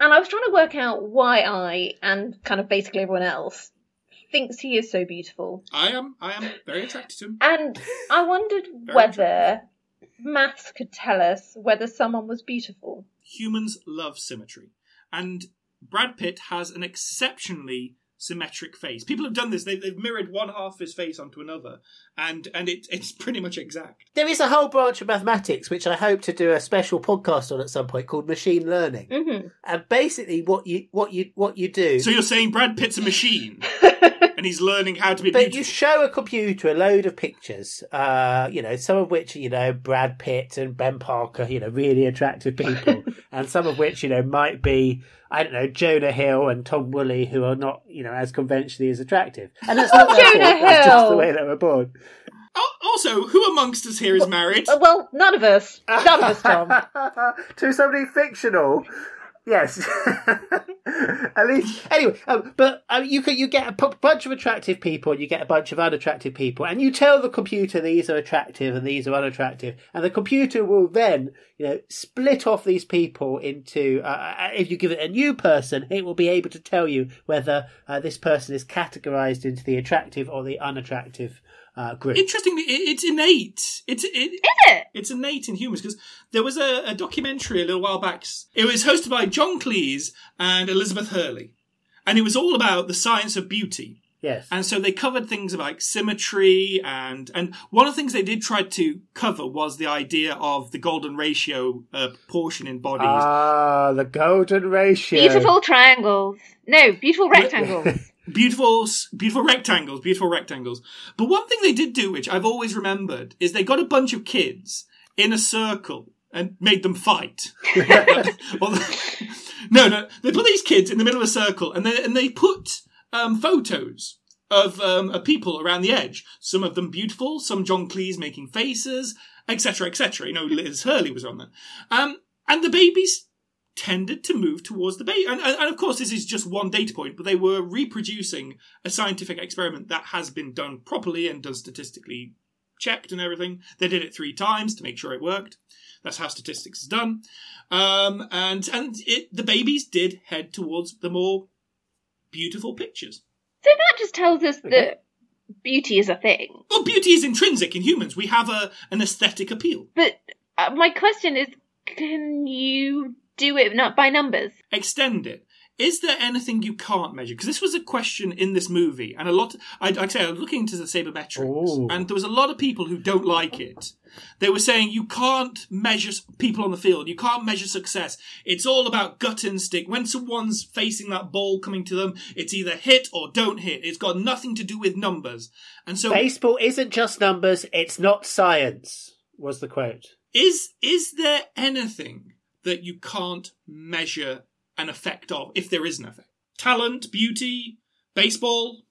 And I was trying to work out why I, and kind of basically everyone else, thinks he is so beautiful. I am, I am very attracted to him. And I wondered whether maths could tell us whether someone was beautiful. Humans love symmetry. And Brad Pitt has an exceptionally symmetric face. People have done this. They've, they've mirrored one half of his face onto another, and and it, it's pretty much exact. There is a whole branch of mathematics, which I hope to do a special podcast on at some point, called machine learning. Mm-hmm. And basically, what you what you what you do. So you're saying Brad Pitt's a machine, and he's learning how to be. But beautiful. You show a computer a load of pictures, uh, you know, some of which you know Brad Pitt and Ben Parker, you know, really attractive people, and some of which you know might be. I don't know, Jonah Hill and Tom Woolley, who are not, you know, as conventionally as attractive. And that's not their fault, that's just the way they were born. Also, who amongst us here is married? Well, well none of us. None of us, Tom. To somebody fictional. Yes. At least, anyway, um, but um, you can, you get a p- bunch of attractive people and you get a bunch of unattractive people, and you tell the computer these are attractive and these are unattractive, and the computer will then, you know, split off these people into. Uh, if you give it a new person, it will be able to tell you whether uh, this person is categorized into the attractive or the unattractive. Uh, Interestingly, it's innate. It's it, Is it? It's innate in humans, because there was a, a documentary a little while back. It was hosted by John Cleese and Elizabeth Hurley, and it was all about the science of beauty. Yes. And so they covered things like symmetry, and and one of the things they did try to cover was the idea of the golden ratio uh, portion in bodies. Ah, the golden ratio. Beautiful triangles. No, beautiful rectangles. Beautiful, beautiful rectangles, beautiful rectangles. But one thing they did do, which I've always remembered, is they got a bunch of kids in a circle and made them fight. no, no, they put these kids in the middle of a circle, and they and they put um, photos of um, of people around the edge. Some of them beautiful, some John Cleese making faces, et cetera, et cetera. You know, Liz Hurley was on there, um, and the babies tended to move towards the baby. And, and of course, this is just one data point, but they were reproducing a scientific experiment that has been done properly and done statistically checked and everything. They did it three times to make sure it worked. That's how statistics is done. Um, and and it, the babies did head towards the more beautiful pictures. So that just tells us okay. that beauty is a thing. Well, beauty is intrinsic in humans. We have a an aesthetic appeal. But uh, my question is, can you do it not by numbers? Extend it. Is there anything you can't measure? Because this was a question in this movie, and a lot. I, like I say, I was looking into the sabermetrics, Ooh. and there was a lot of people who don't like it. They were saying you can't measure people on the field. You can't measure success. It's all about gut instinct. When someone's facing that ball coming to them, it's either hit or don't hit. It's got nothing to do with numbers. And so, baseball isn't just numbers. It's not science. Was the quote? Is is there anything that you can't measure an effect of, if there is an effect? Talent, beauty, baseball.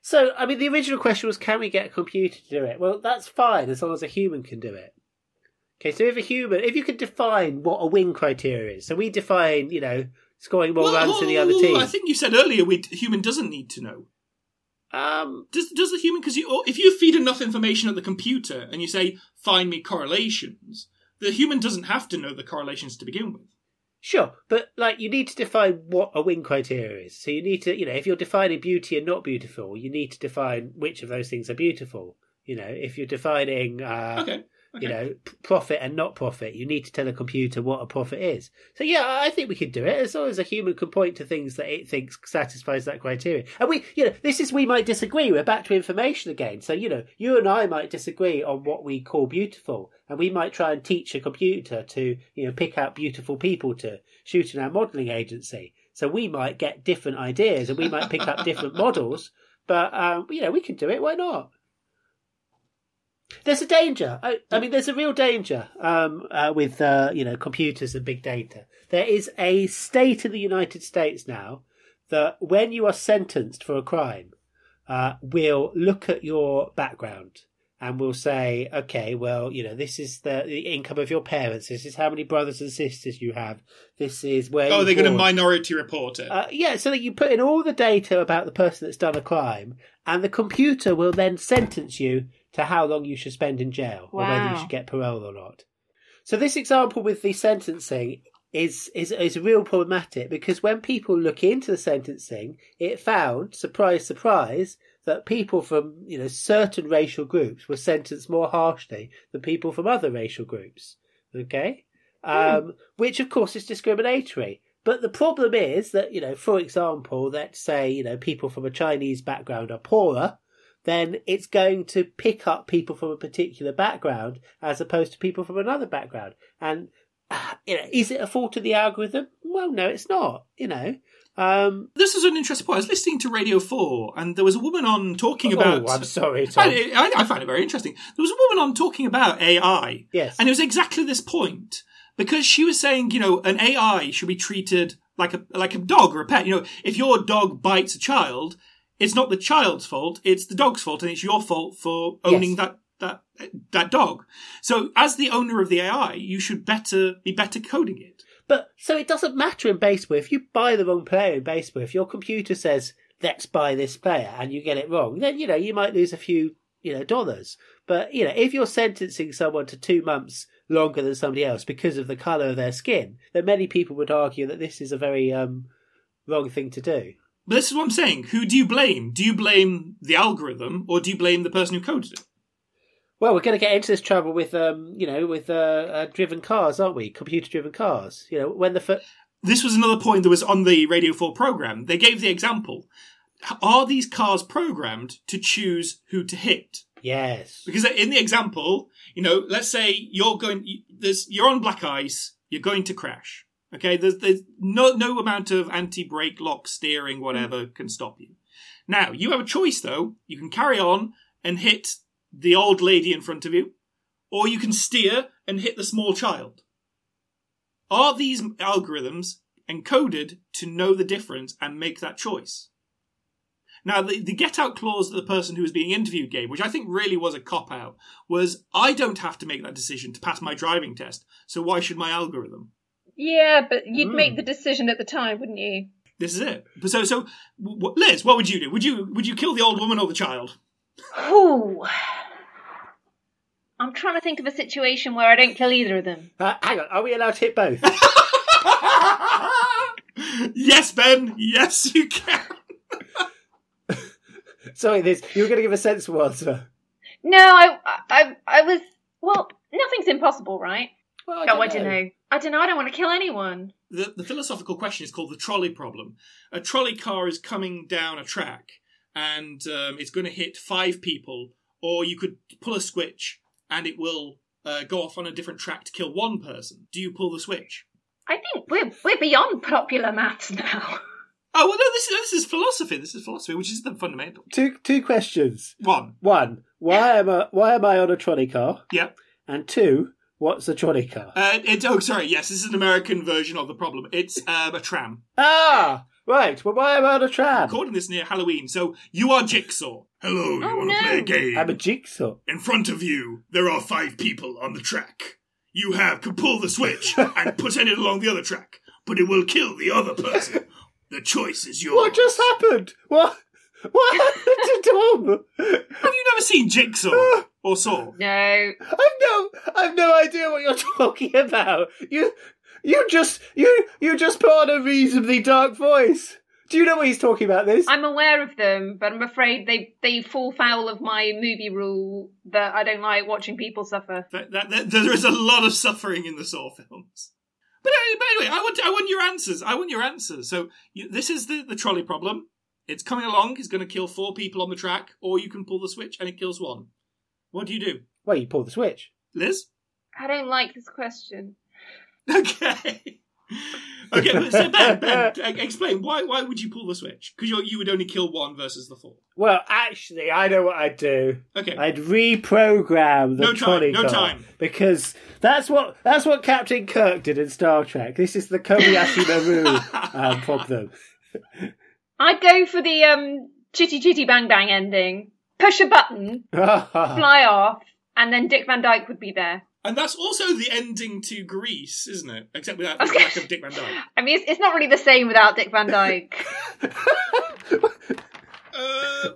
So, I mean, the original question was, can we get a computer to do it? Well, that's fine, as long as a human can do it. Okay, so if a human, if you could define what a win criteria is, so we define, you know, scoring more well, runs well, than the other well, team. I think you said earlier, we a human doesn't need to know. Um, does does the human, because you, if you feed enough information at the computer and you say, find me correlations, the human doesn't have to know the correlations to begin with. Sure, but like you need to define what a win criteria is. So you need to, you know, if you're defining beauty and not beautiful, you need to define which of those things are beautiful. You know, if you're defining, uh, okay. Okay. you know, profit and not profit, you need to tell a computer what a profit is. So yeah, I think we could do it as long as a human can point to things that it thinks satisfies that criteria. And we, you know, this is, we might disagree. We're back to information again. So, you know, you and I might disagree on what we call beautiful. And we might try and teach a computer to, you know, pick out beautiful people to shoot in our modelling agency. So we might get different ideas and we might pick up different models. But, um, you know, we can do it. Why not? There's a danger. I, I mean, there's a real danger um, uh, with, uh, you know, computers and big data. There is a state in the United States now that when you are sentenced for a crime, uh, will look at your background and will say, okay, well, you know, this is the, the income of your parents. This is how many brothers and sisters you have. This is where. Oh, they're going to minority report it. Uh, yeah, so that you put in all the data about the person that's done a crime, and the computer will then sentence you to how long you should spend in jail, wow. or whether you should get parole or not. So this example with the sentencing is, is is real problematic, because when people look into the sentencing, it found, surprise, surprise, that people from, you know, certain racial groups were sentenced more harshly than people from other racial groups. Okay? Um, mm. Which, of course, is discriminatory. But the problem is that, you know, for example, let's say, you know, people from a Chinese background are poorer, then it's going to pick up people from a particular background as opposed to people from another background. And, you know, is it a fault of the algorithm? Well, no, it's not, you know. Um, this is an interesting point. I was listening to Radio four and there was a woman on talking oh, about... Oh, I'm sorry, Tom. I, I, I found it very interesting. There was a woman on talking about A I. Yes. And it was exactly this point, because she was saying, you know, an A I should be treated like a like a dog or a pet. You know, if your dog bites a child... It's not the child's fault, it's the dog's fault, and it's your fault for owning yes. that, that that dog. So as the owner of the A I, you should better be better coding it. But so it doesn't matter in baseball. If you buy the wrong player in baseball, if your computer says, let's buy this player, and you get it wrong, then, you know, you might lose a few, you know, dollars. But, you know, if you're sentencing someone to two months longer than somebody else because of the colour of their skin, then many people would argue that this is a very um, wrong thing to do. But this is what I'm saying. Who do you blame? Do you blame the algorithm, or do you blame the person who coded it? Well, we're going to get into this trouble with, um, you know, with uh, uh, driven cars, aren't we? Computer-driven cars. You know, when the fir- this was another point that was on the Radio four program. They gave the example: are these cars programmed to choose who to hit? Yes. Because in the example, you know, let's say you're going, there's, you're on black ice, you're going to crash. Okay, there's, there's no no amount of anti-brake, lock, steering, whatever can stop you. Now, you have a choice, though. You can carry on and hit the old lady in front of you, or you can steer and hit the small child. Are these algorithms encoded to know the difference and make that choice? Now, the, the get-out clause that the person who was being interviewed gave, which I think really was a cop-out, was, I don't have to make that decision to pass my driving test, so why should my algorithm? Yeah, but you'd mm. make the decision at the time, wouldn't you? This is it. So, so w- Liz, what would you do? Would you would you kill the old woman or the child? Oh, I'm trying to think of a situation where I don't kill either of them. Uh, hang on, are we allowed to hit both? Yes, Ben. Yes, you can. Sorry, Liz, you were going to give a sensible answer. No, I, I, I was. Well, nothing's impossible, right? Well, I don't, oh, I don't know. know. I don't know. I don't want to kill anyone. The, the philosophical question is called the trolley problem. A trolley car is coming down a track and um, it's going to hit five people, or you could pull a switch and it will uh, go off on a different track to kill one person. Do you pull the switch? I think we're we're beyond popular maths now. Oh, well, no, this is, this is philosophy. This is philosophy, which is the fundamental. Two two questions. One. One. Why am I, why am I on a trolley car? Yeah. And two... What's a trolley car? Uh, it, oh, sorry, yes, this is an American version of the problem. It's um, a tram. Ah, right. Well, why am I on a tram? Recording this near Halloween, so you are Jigsaw. Hello, you oh, want to no. play a game? I'm a Jigsaw. In front of you, there are five people on the track. You have can pull the switch and put it along the other track, but it will kill the other person. The choice is yours. What just happened? What? What happened to Tom? Have you never seen Jigsaw? Or Saw? No. I've no, I've no idea what you're talking about. You, you just, you, you just put on a reasonably dark voice. Do you know what he's talking about, Liz? I'm aware of them, but I'm afraid they, they fall foul of my movie rule that I don't like watching people suffer. That, that, that, there is a lot of suffering in the Saw films. But anyway, I want, I want your answers. I want your answers. So you, this is the, the trolley problem. It's coming along. It's going to kill four people on the track, or you can pull the switch and it kills one. What do you do? Well, you pull the switch. Liz? I don't like this question. Okay. Okay, so Ben, Ben, explain why why would you pull the switch? Because you you would only kill one versus the four. Well, actually, I know what I'd do. Okay, I'd reprogram the no time, no time, because that's what that's what Captain Kirk did in Star Trek. This is the Kobayashi Maru um, problem. I'd go for the um, chitty chitty bang bang ending. Push a button, fly off, and then Dick Van Dyke would be there. And that's also the ending to Grease, isn't it? Except without the lack of Dick Van Dyke. I mean, it's, it's not really the same without Dick Van Dyke. uh, well, I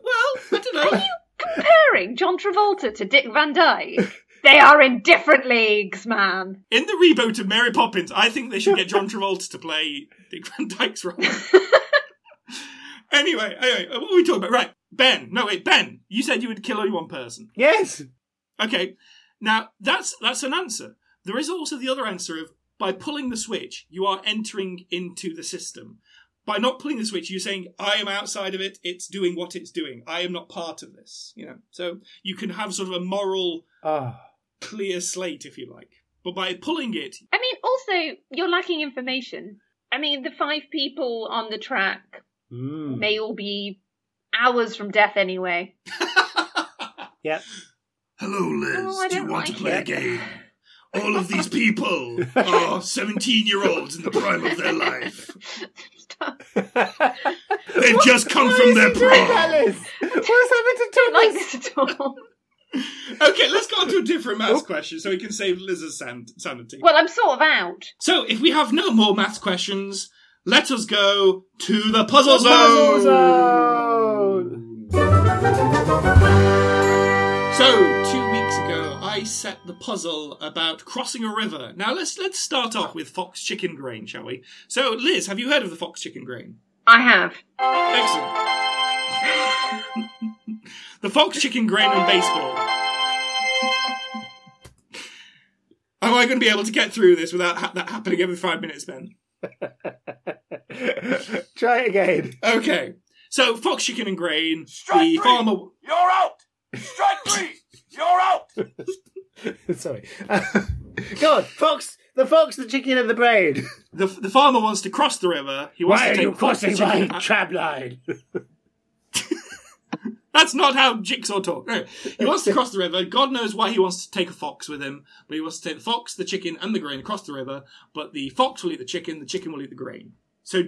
don't know. Are you comparing John Travolta to Dick Van Dyke? They are in different leagues, man. In the reboot of Mary Poppins, I think they should get John Travolta to play Dick Van Dyke's role. Anyway, anyway, what were we talking about? Right, Ben. No, wait, Ben. You said you would kill only one person. Yes. Okay. Now, that's that's an answer. There is also the other answer of, by pulling the switch, you are entering into the system. By not pulling the switch, you're saying, I am outside of it, it's doing what it's doing. I am not part of this. You know, so you can have sort of a moral, oh. clear slate, if you like. But by pulling it... I mean, also, you're lacking information. I mean, the five people on the track mm. may all be hours from death anyway. Yep. Hello, Liz. Oh, do you want like to play it. a game? All of these people are seventeen-year-olds in the prime of their life. Stop. They've what? just come Why from their prom. What is happening to Thomas? I don't like this at all. Okay, let's go on to a different maths question so we can save Liz's san- sanity. Well, I'm sort of out. So, if we have no more maths questions, let us go to the Puzzle the Zone. Puzzle Zone. So, two weeks ago, I set the puzzle about crossing a river. Now, let's let's start off with fox chicken grain, shall we? So, Liz, have you heard of the fox chicken grain? I have. Excellent. The fox chicken grain on baseball. Am I going to be able to get through this without ha- that happening every five minutes, Ben? Try it again. Okay. So, fox chicken and grain. Strike the three. farmer. You're out. Strike three! You're out! Sorry. Uh, God, fox, the fox, the chicken, and the brain. The the farmer wants to cross the river. He wants Why to take are you crossing my trap line? That's not how Jigsaw talks. No. He wants to cross the river. God knows why he wants to take a fox with him, but he wants to take the fox, the chicken, and the grain across the river, but the fox will eat the chicken, the chicken will eat the grain. So,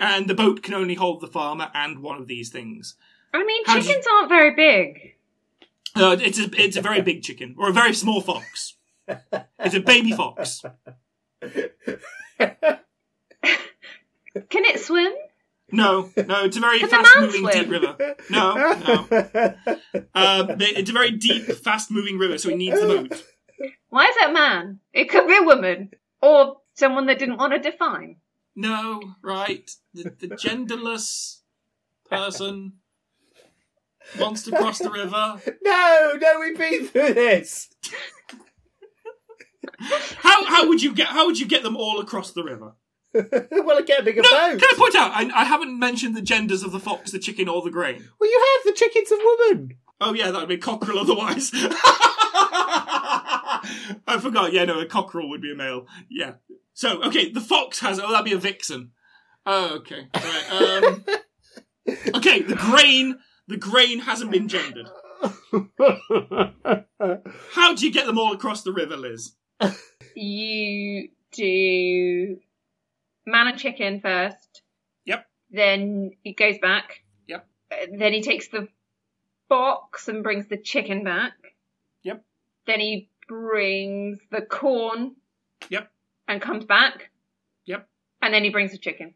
and the boat can only hold the farmer and one of these things. I mean, how chickens you... aren't very big. Uh, it's a it's a very big chicken or a very small fox. It's a baby fox. Can it swim? No, no. It's a very fast-moving deep river. No, no. Uh, it's a very deep, fast-moving river, so he needs the boat. Why is that man? It could be a woman or someone that didn't want to define. No, right? The, the genderless person. Wants to cross the river. No, no, we've been through this. how how would you get how would you get them all across the river? Well, I get a bigger no, boat. Can I point out? I, I haven't mentioned the genders of the fox, the chicken, or the grain. Well, you have the chicken's a woman. Oh yeah, that would be a cockerel otherwise. I forgot. Yeah, no, a cockerel would be a male. Yeah. So okay, the fox has. Oh, that'd be a vixen. Oh, okay. All right. Um, okay, the grain. The grain hasn't been gendered. How do you get them all across the river, Liz? You do man and chicken first. Yep. Then he goes back. Yep. Then he takes the fox and brings the chicken back. Yep. Then he brings the corn. Yep. And comes back. Yep. And then he brings the chicken.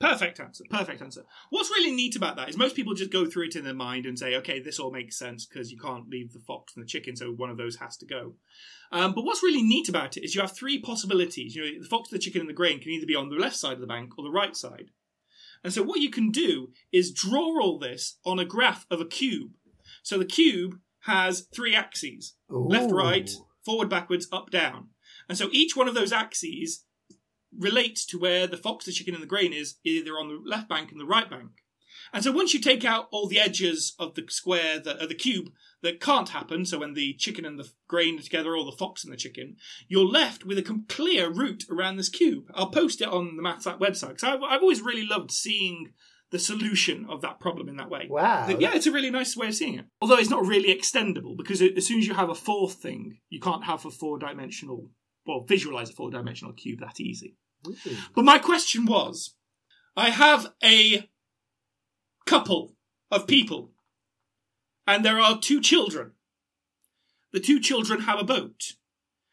Perfect answer, perfect answer. What's really neat about that is most people just go through it in their mind and say, okay, this all makes sense because you can't leave the fox and the chicken, so one of those has to go. Um, but what's really neat about it is you have three possibilities. You know, the fox, the chicken, and the grain can either be on the left side of the bank or the right side. And so what you can do is draw all this on a graph of a cube. So the cube has three axes, Ooh. left, right, forward, backwards, up, down. And so each one of those axes relates to where the fox, the chicken, and the grain is, either on the left bank and the right bank. And so once you take out all the edges of the square, that, uh, the cube, that can't happen, so when the chicken and the grain are together, or the fox and the chicken, you're left with a clear route around this cube. I'll post it on the MathsApp website, because I've, I've always really loved seeing the solution of that problem in that way. Wow. But yeah, it's a really nice way of seeing it. Although it's not really extendable, because as soon as you have a fourth thing, you can't have a four-dimensional, well, visualise a four-dimensional cube that easy. Ooh. But my question was, I have a couple of people, and there are two children. The two children have a boat,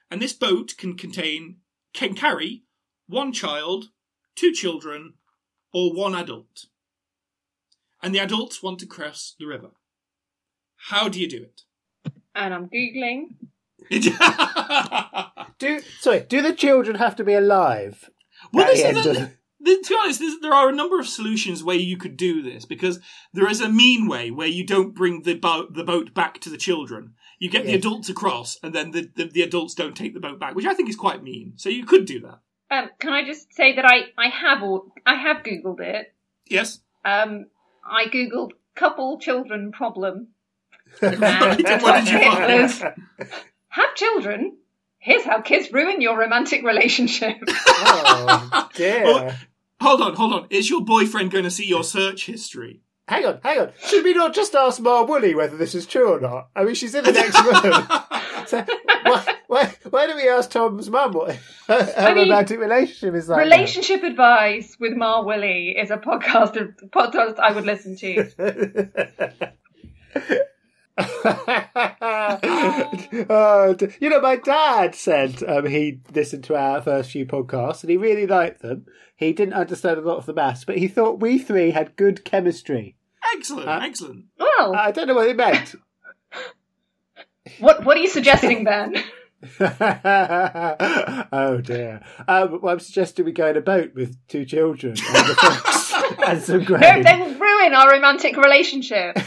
and this boat can contain, can carry one child, two children, or one adult. And the adults want to cross the river. How do you do it? And I'm Googling. do sorry, do the children have to be alive? Well, this is the, the, to be honest, there are a number of solutions where you could do this, because there is a mean way where you don't bring the boat, the boat back to the children. You get yes. the adults across, and then the, the, the adults don't take the boat back, which I think is quite mean. So you could do that. Um, can I just say that I, I have all, I have Googled it. Yes. Um, I Googled couple children problem. And right, and what did you find? Was, have children? Here's how kids ruin your romantic relationship. Oh, dear. Well, hold on, hold on. Is your boyfriend going to see your search history? Hang on, hang on. Should we not just ask Ma Woolley whether this is true or not? I mean, she's in the next room. So, why, why, why don't we ask Tom's mum what her, her mean, romantic relationship is like? Relationship now? Advice with Ma Woolley is a podcast, a podcast I would listen to. oh, you know, my dad said um, he listened to our first few podcasts and he really liked them. He didn't understand a lot of the maths, but he thought we three had good chemistry. Excellent, uh, excellent. Well, I don't know what he meant. what What are you suggesting, Ben? oh dear. Um, well, I'm suggesting we go in a boat with two children and, and some grain. No, they will ruin our romantic relationship.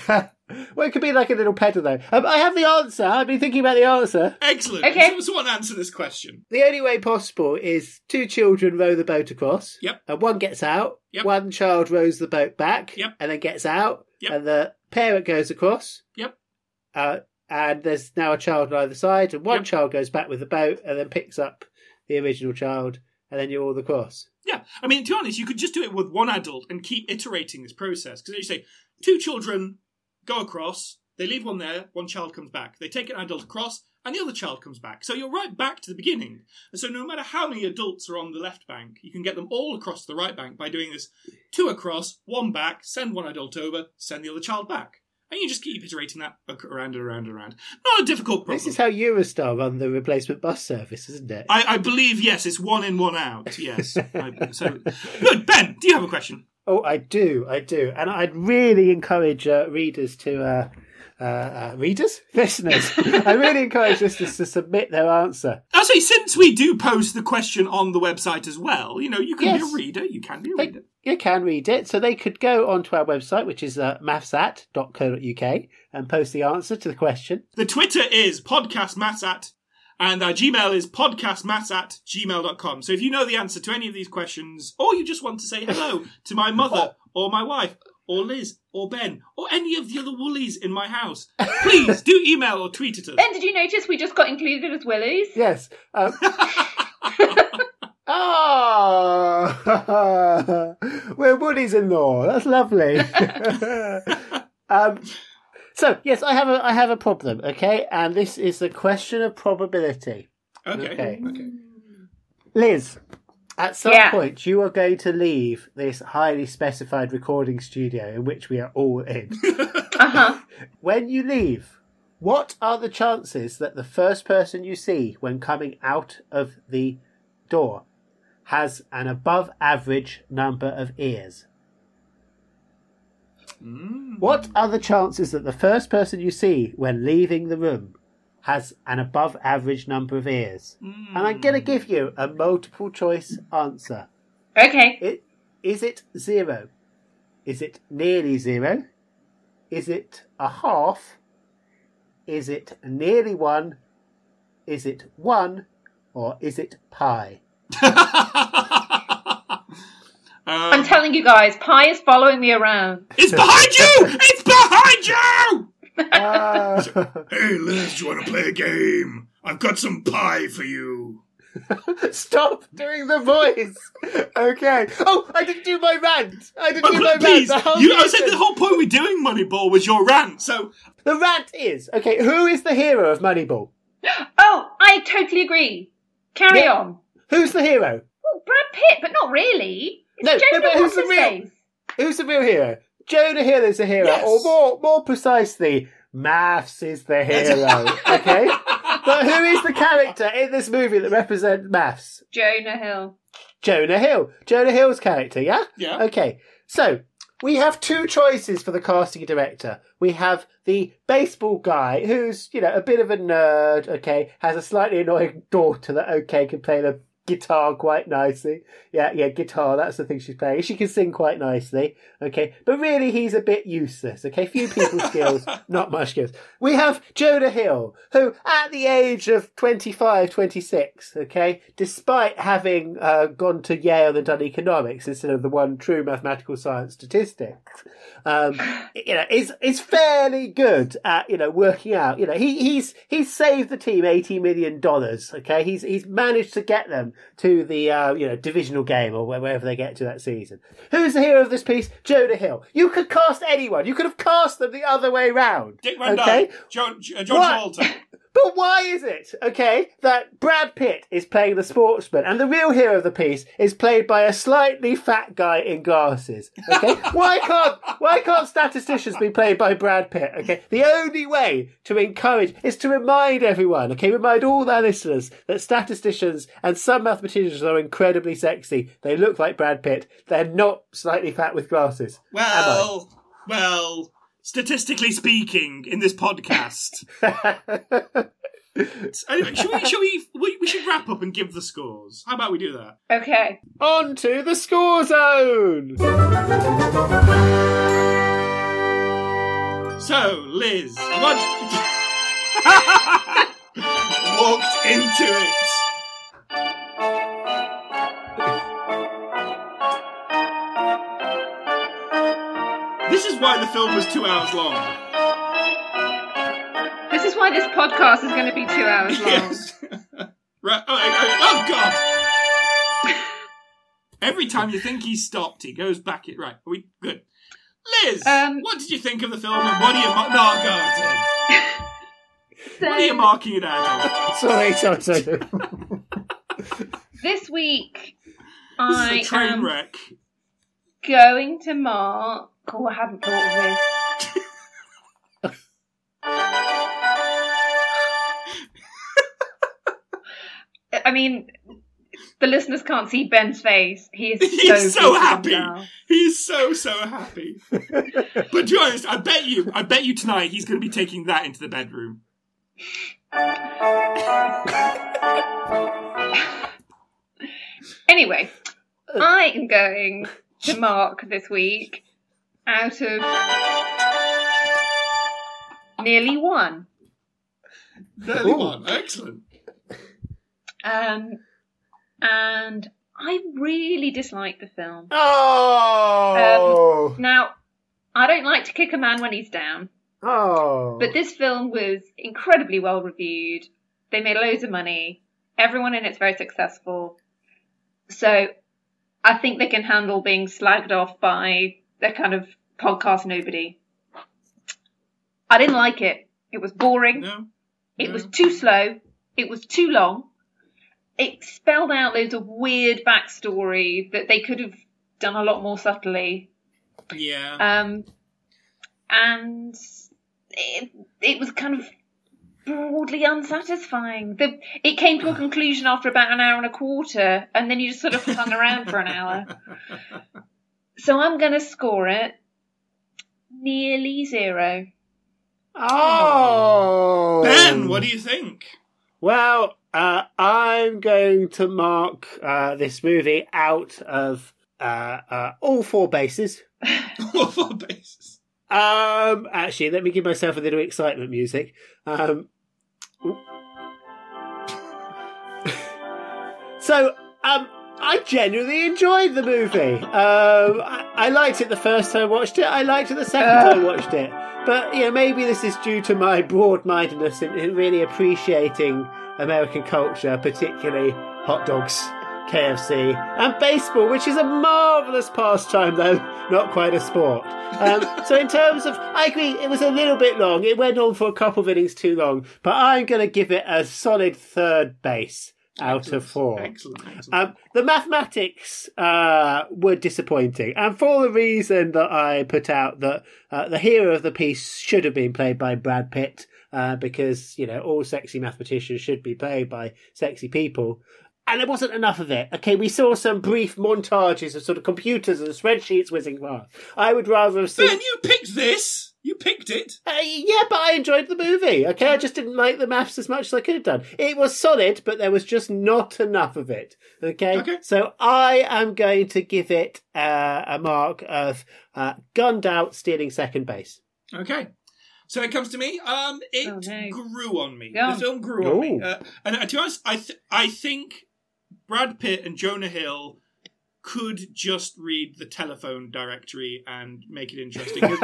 Well, it could be like a little pedal, though. Um, I have the answer. I've been thinking about the answer. Excellent. Okay. So someone answer this question. The only way possible is two children row the boat across. Yep. And one gets out. Yep. One child rows the boat back. Yep. And then gets out. Yep. And the parent goes across. Yep. Uh, and there's now a child on either side. And one yep. child goes back with the boat and then picks up the original child. And then you're all across. Yeah. I mean, to be honest, you could just do it with one adult and keep iterating this process. Because as you say, two children go across, they leave one there, one child comes back. They take an adult across, and the other child comes back. So you're right back to the beginning. And so no matter how many adults are on the left bank, you can get them all across to the right bank by doing this two across, one back, send one adult over, send the other child back. And you just keep iterating that around and around and around. Not a difficult problem. This is how Eurostar run the replacement bus service, isn't it? I, I believe, yes, it's one in, one out, yes. I, so, Good, Ben, do you have a question? Oh, I do, I do. And I'd really encourage uh, readers to... Uh, uh, uh, readers? Listeners. I really encourage listeners to submit their answer. Actually, since we do post the question on the website as well, you know, you can yes. be a reader, you can be a they, reader. You can read it. So they could go onto our website, which is uh, mathsat dot co dot uk, and post the answer to the question. The Twitter is podcastmathsat, and our Gmail is podcastmaths at gmail dot com. So if you know the answer to any of these questions, or you just want to say hello to my mother, or my wife, or Liz, or Ben, or any of the other Woolies in my house, please do email or tweet at us. Ben, did you notice we just got included as Willies? Yes. Um... oh, we're Woolies in law. That's lovely. um... So, yes, I have a I have a problem, okay? And this is the question of probability. Okay. Okay. okay. Liz, at some yeah. point you are going to leave this highly specified recording studio in which we are all in. uh-huh. When you leave, what are the chances that the first person you see when coming out of the door has an above average number of ears? Mm. What are the chances that the first person you see when leaving the room has an above average number of ears? Mm. And I'm going to give you a multiple choice answer. Okay. It, is it zero? Is it nearly zero? Is it a half? Is it nearly one? Is it one? Or is it pi? Um, I'm telling you guys, Pi is following me around. It's behind you! It's behind you! Uh... So, hey, Liz, do you want to play a game? I've got some pie for you. Stop doing the voice. Okay. Oh, I didn't do my rant. I didn't oh, do my please. rant. You, I said the whole point we're doing Moneyball was your rant. So the rant is okay. Who is the hero of Moneyball? Oh, I totally agree. Carry yeah. on. Who's the hero? Well, Brad Pitt, but not really. It's no, no, but who's the real? Face. Who's the real hero? Jonah Hill is the hero, yes. or more, more precisely, Maths is the hero. Okay. But who is the character in this movie that represents maths? Jonah Hill. Jonah Hill. Jonah Hill's character, yeah? Yeah. Okay. So, we have two choices for the casting director. We have the baseball guy who's, you know, a bit of a nerd, okay, has a slightly annoying daughter that, okay, can play the guitar quite nicely. Yeah, yeah, guitar, that's the thing she's playing. She can sing quite nicely, okay. But really, he's a bit useless, okay. Few people skills, not much skills. We have Jonah Hill, who at the age of twenty-five, twenty-six, okay, despite having uh, gone to Yale and done economics instead of the one true mathematical science, statistics, um, you know, is is fairly good at, you know, working out. You know, he he's he's saved the team eighty million dollars, okay. He's he's managed to get them to the uh, you know, divisional game or wherever they get to that season. Who's the hero of this piece? Jonah Hill. You could cast anyone. You could have cast them the other way round. Dick Van Dyke. Okay? John, John Travolta. But why is it, okay, that Brad Pitt is playing the sportsman and the real hero of the piece is played by a slightly fat guy in glasses, okay? why can't why can't statisticians be played by Brad Pitt, okay? The only way to encourage is to remind everyone, okay, remind all their listeners that statisticians and some mathematicians are incredibly sexy. They look like Brad Pitt. They're not slightly fat with glasses. Well, well... Statistically speaking, in this podcast. Anyway, should we, should we, we, we should wrap up and give the scores. How about we do that? Okay. On to the score zone! So, Liz, what... walked into it. This is why the film was two hours long. This is why this podcast is going to be two hours long. Yes. Right. Oh, oh, oh, God. Every time you think he's stopped, he goes back. It right. Are we good? Liz, um, what did you think of the film? And what are you? Mar- no, God. So, what are you marking it out? sorry, sorry, sorry. This week, I this is a train am wreck. Going to mark. Oh, I haven't thought of this. I mean, the listeners can't see Ben's face. He is he so, is so happy. Now. He is so, so happy. But to be honest, I bet you, I bet you tonight he's going to be taking that into the bedroom. Anyway, I am going to mark this week out of nearly one. Nearly Ooh. one, excellent. Um, and I really disliked the film. Oh! Um, now, I don't like to kick a man when he's down. Oh! But this film was incredibly well reviewed. They made loads of money. Everyone in it's very successful. So, I think they can handle being slagged off by their kind of podcast nobody. I didn't like it. It was boring. No, it no. was too slow. It was too long. It spelled out loads of weird backstory that they could have done a lot more subtly. Yeah. Um, and it, it was kind of broadly unsatisfying. The, it came to a conclusion after about an hour and a quarter, and then you just sort of hung around for an hour. So I'm going to score it nearly zero. Oh! Ben, what do you think? Well, uh, I'm going to mark uh, this movie out of uh, uh, all four bases. All four bases? Um, actually, let me give myself a little excitement music. Um, so, um... I genuinely enjoyed the movie. Um, I, I liked it the first time I watched it. I liked it the second uh. time I watched it. But, you know, maybe this is due to my broad-mindedness in, in really appreciating American culture, particularly hot dogs, K F C, and baseball, which is a marvellous pastime, though not quite a sport. Um, so in terms of... I agree, it was a little bit long. It went on for a couple of innings too long. But I'm going to give it a solid third base. Out excellent, of four. Excellent. excellent. Um, the mathematics uh, were disappointing, and for the reason that I put out that uh, the hero of the piece should have been played by Brad Pitt, uh, because, you know, all sexy mathematicians should be played by sexy people. And there wasn't enough of it. Okay, we saw some brief montages of sort of computers and spreadsheets whizzing past. I would rather have seen... Ben, you picked this! You picked it! Uh, yeah, but I enjoyed the movie, okay? I just didn't like the maths as much as I could have done. It was solid, but there was just not enough of it, okay? Okay. So I am going to give it uh, a mark of uh, gunned out stealing second base. Okay. So it comes to me. Um, It oh, no. grew on me. Yeah. The film grew Ooh. on me. Uh, and uh, to be honest, I, th- I think... Brad Pitt and Jonah Hill could just read the telephone directory and make it interesting. At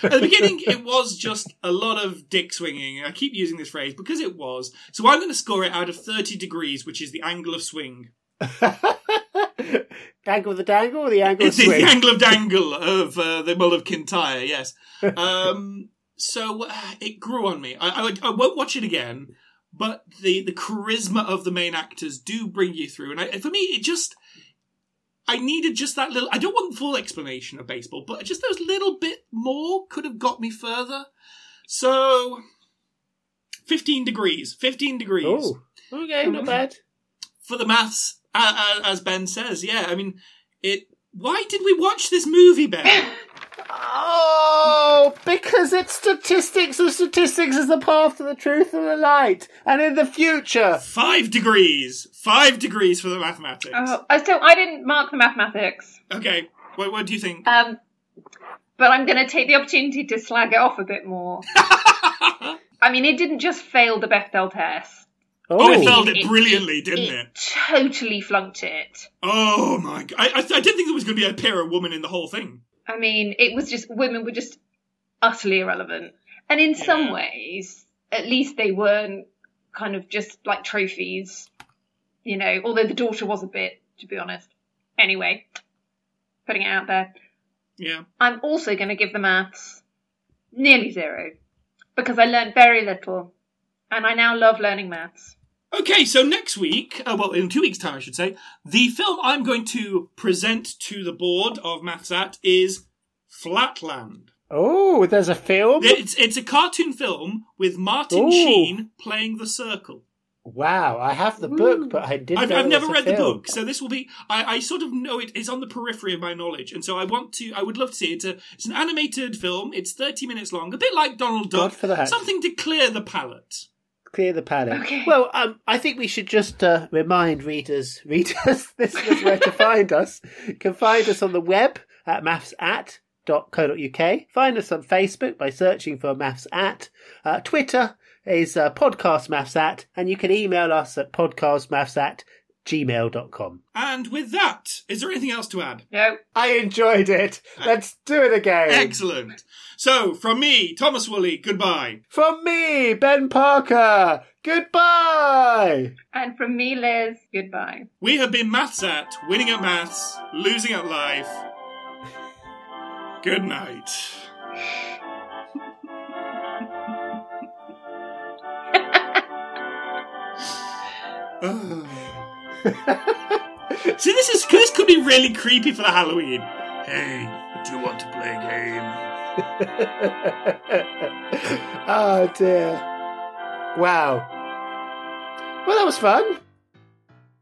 the beginning, it was just a lot of dick swinging. I keep using this phrase because it was. So I'm going to score it out of thirty degrees, which is the angle of swing. Angle of the dangle or the angle it's of swing? It's the angle of dangle of uh, the Mull of Kintyre, yes. Um, so uh, it grew on me. I, I, I won't watch it again. But the, the charisma of the main actors do bring you through. And I, for me, it just... I needed just that little... I don't want full explanation of baseball, but just those little bit more could have got me further. So... fifteen degrees. fifteen degrees. Oh, okay, not bad. For the maths, as Ben says, yeah. I mean, it... Why did we watch this movie, Ben? Oh, because it's statistics, and statistics is the path to the truth and the light. And in the future... Five degrees. Five degrees for the mathematics. Oh, so I didn't mark the mathematics. Okay. What, what do you think? Um, but I'm going to take the opportunity to slag it off a bit more. I mean, it didn't just fail the Bechdel test. Oh, it failed it brilliantly, it, didn't it, it? It totally flunked it. Oh, my God. I, I, I didn't think there was going to be a pair of women in the whole thing. I mean, it was just, women were just utterly irrelevant. And in yeah. some ways, at least they weren't kind of just like trophies, you know, although the daughter was a bit, to be honest. Anyway, putting it out there. Yeah. I'm also going to give the maths nearly zero because I learned very little and I now love learning maths. Okay, so next week, uh, well, in two weeks' time, I should say, the film I'm going to present to the board of MathsAt is Flatland. Oh, there's a film? It's it's a cartoon film with Martin Ooh. Sheen playing the circle. Wow, I have the book, Ooh. but I didn't I've, know I've never read film. the book, so this will be... I, I sort of know it is on the periphery of my knowledge, and so I want to... I would love to see it. It's, a, it's an animated film. It's thirty minutes long, a bit like Donald Duck. God for that. Something to clear the palate. Clear the palate. Okay. Well, um, I think we should just uh, remind readers, readers, listeners where to find us. You can find us on the web at maths at dot co dot u k. Find us on Facebook by searching for MathsAt. Uh, Twitter is uh, Podcast MathsAt, and you can email us at podcast maths at gmail dot com. And with that, is there anything else to add? No. I enjoyed it. Let's do it again. Excellent. So, from me, Thomas Woolley, goodbye. From me, Ben Parker, goodbye. And from me, Liz, goodbye. We have been MathsAt, winning at maths, losing at life. Good night. See, this is this could be really creepy for the Halloween. Hey, do you want to play a game? Oh dear. Wow. Well, that was fun.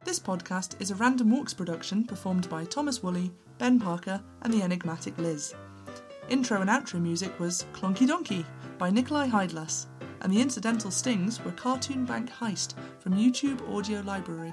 This podcast is a Random Walks production performed by Thomas Woolley, Ben Parker and the enigmatic Liz. Intro and outro music was Clonky Donkey by Nikolai Heidlas, and the incidental stings were Cartoon Bank Heist from YouTube Audio Library.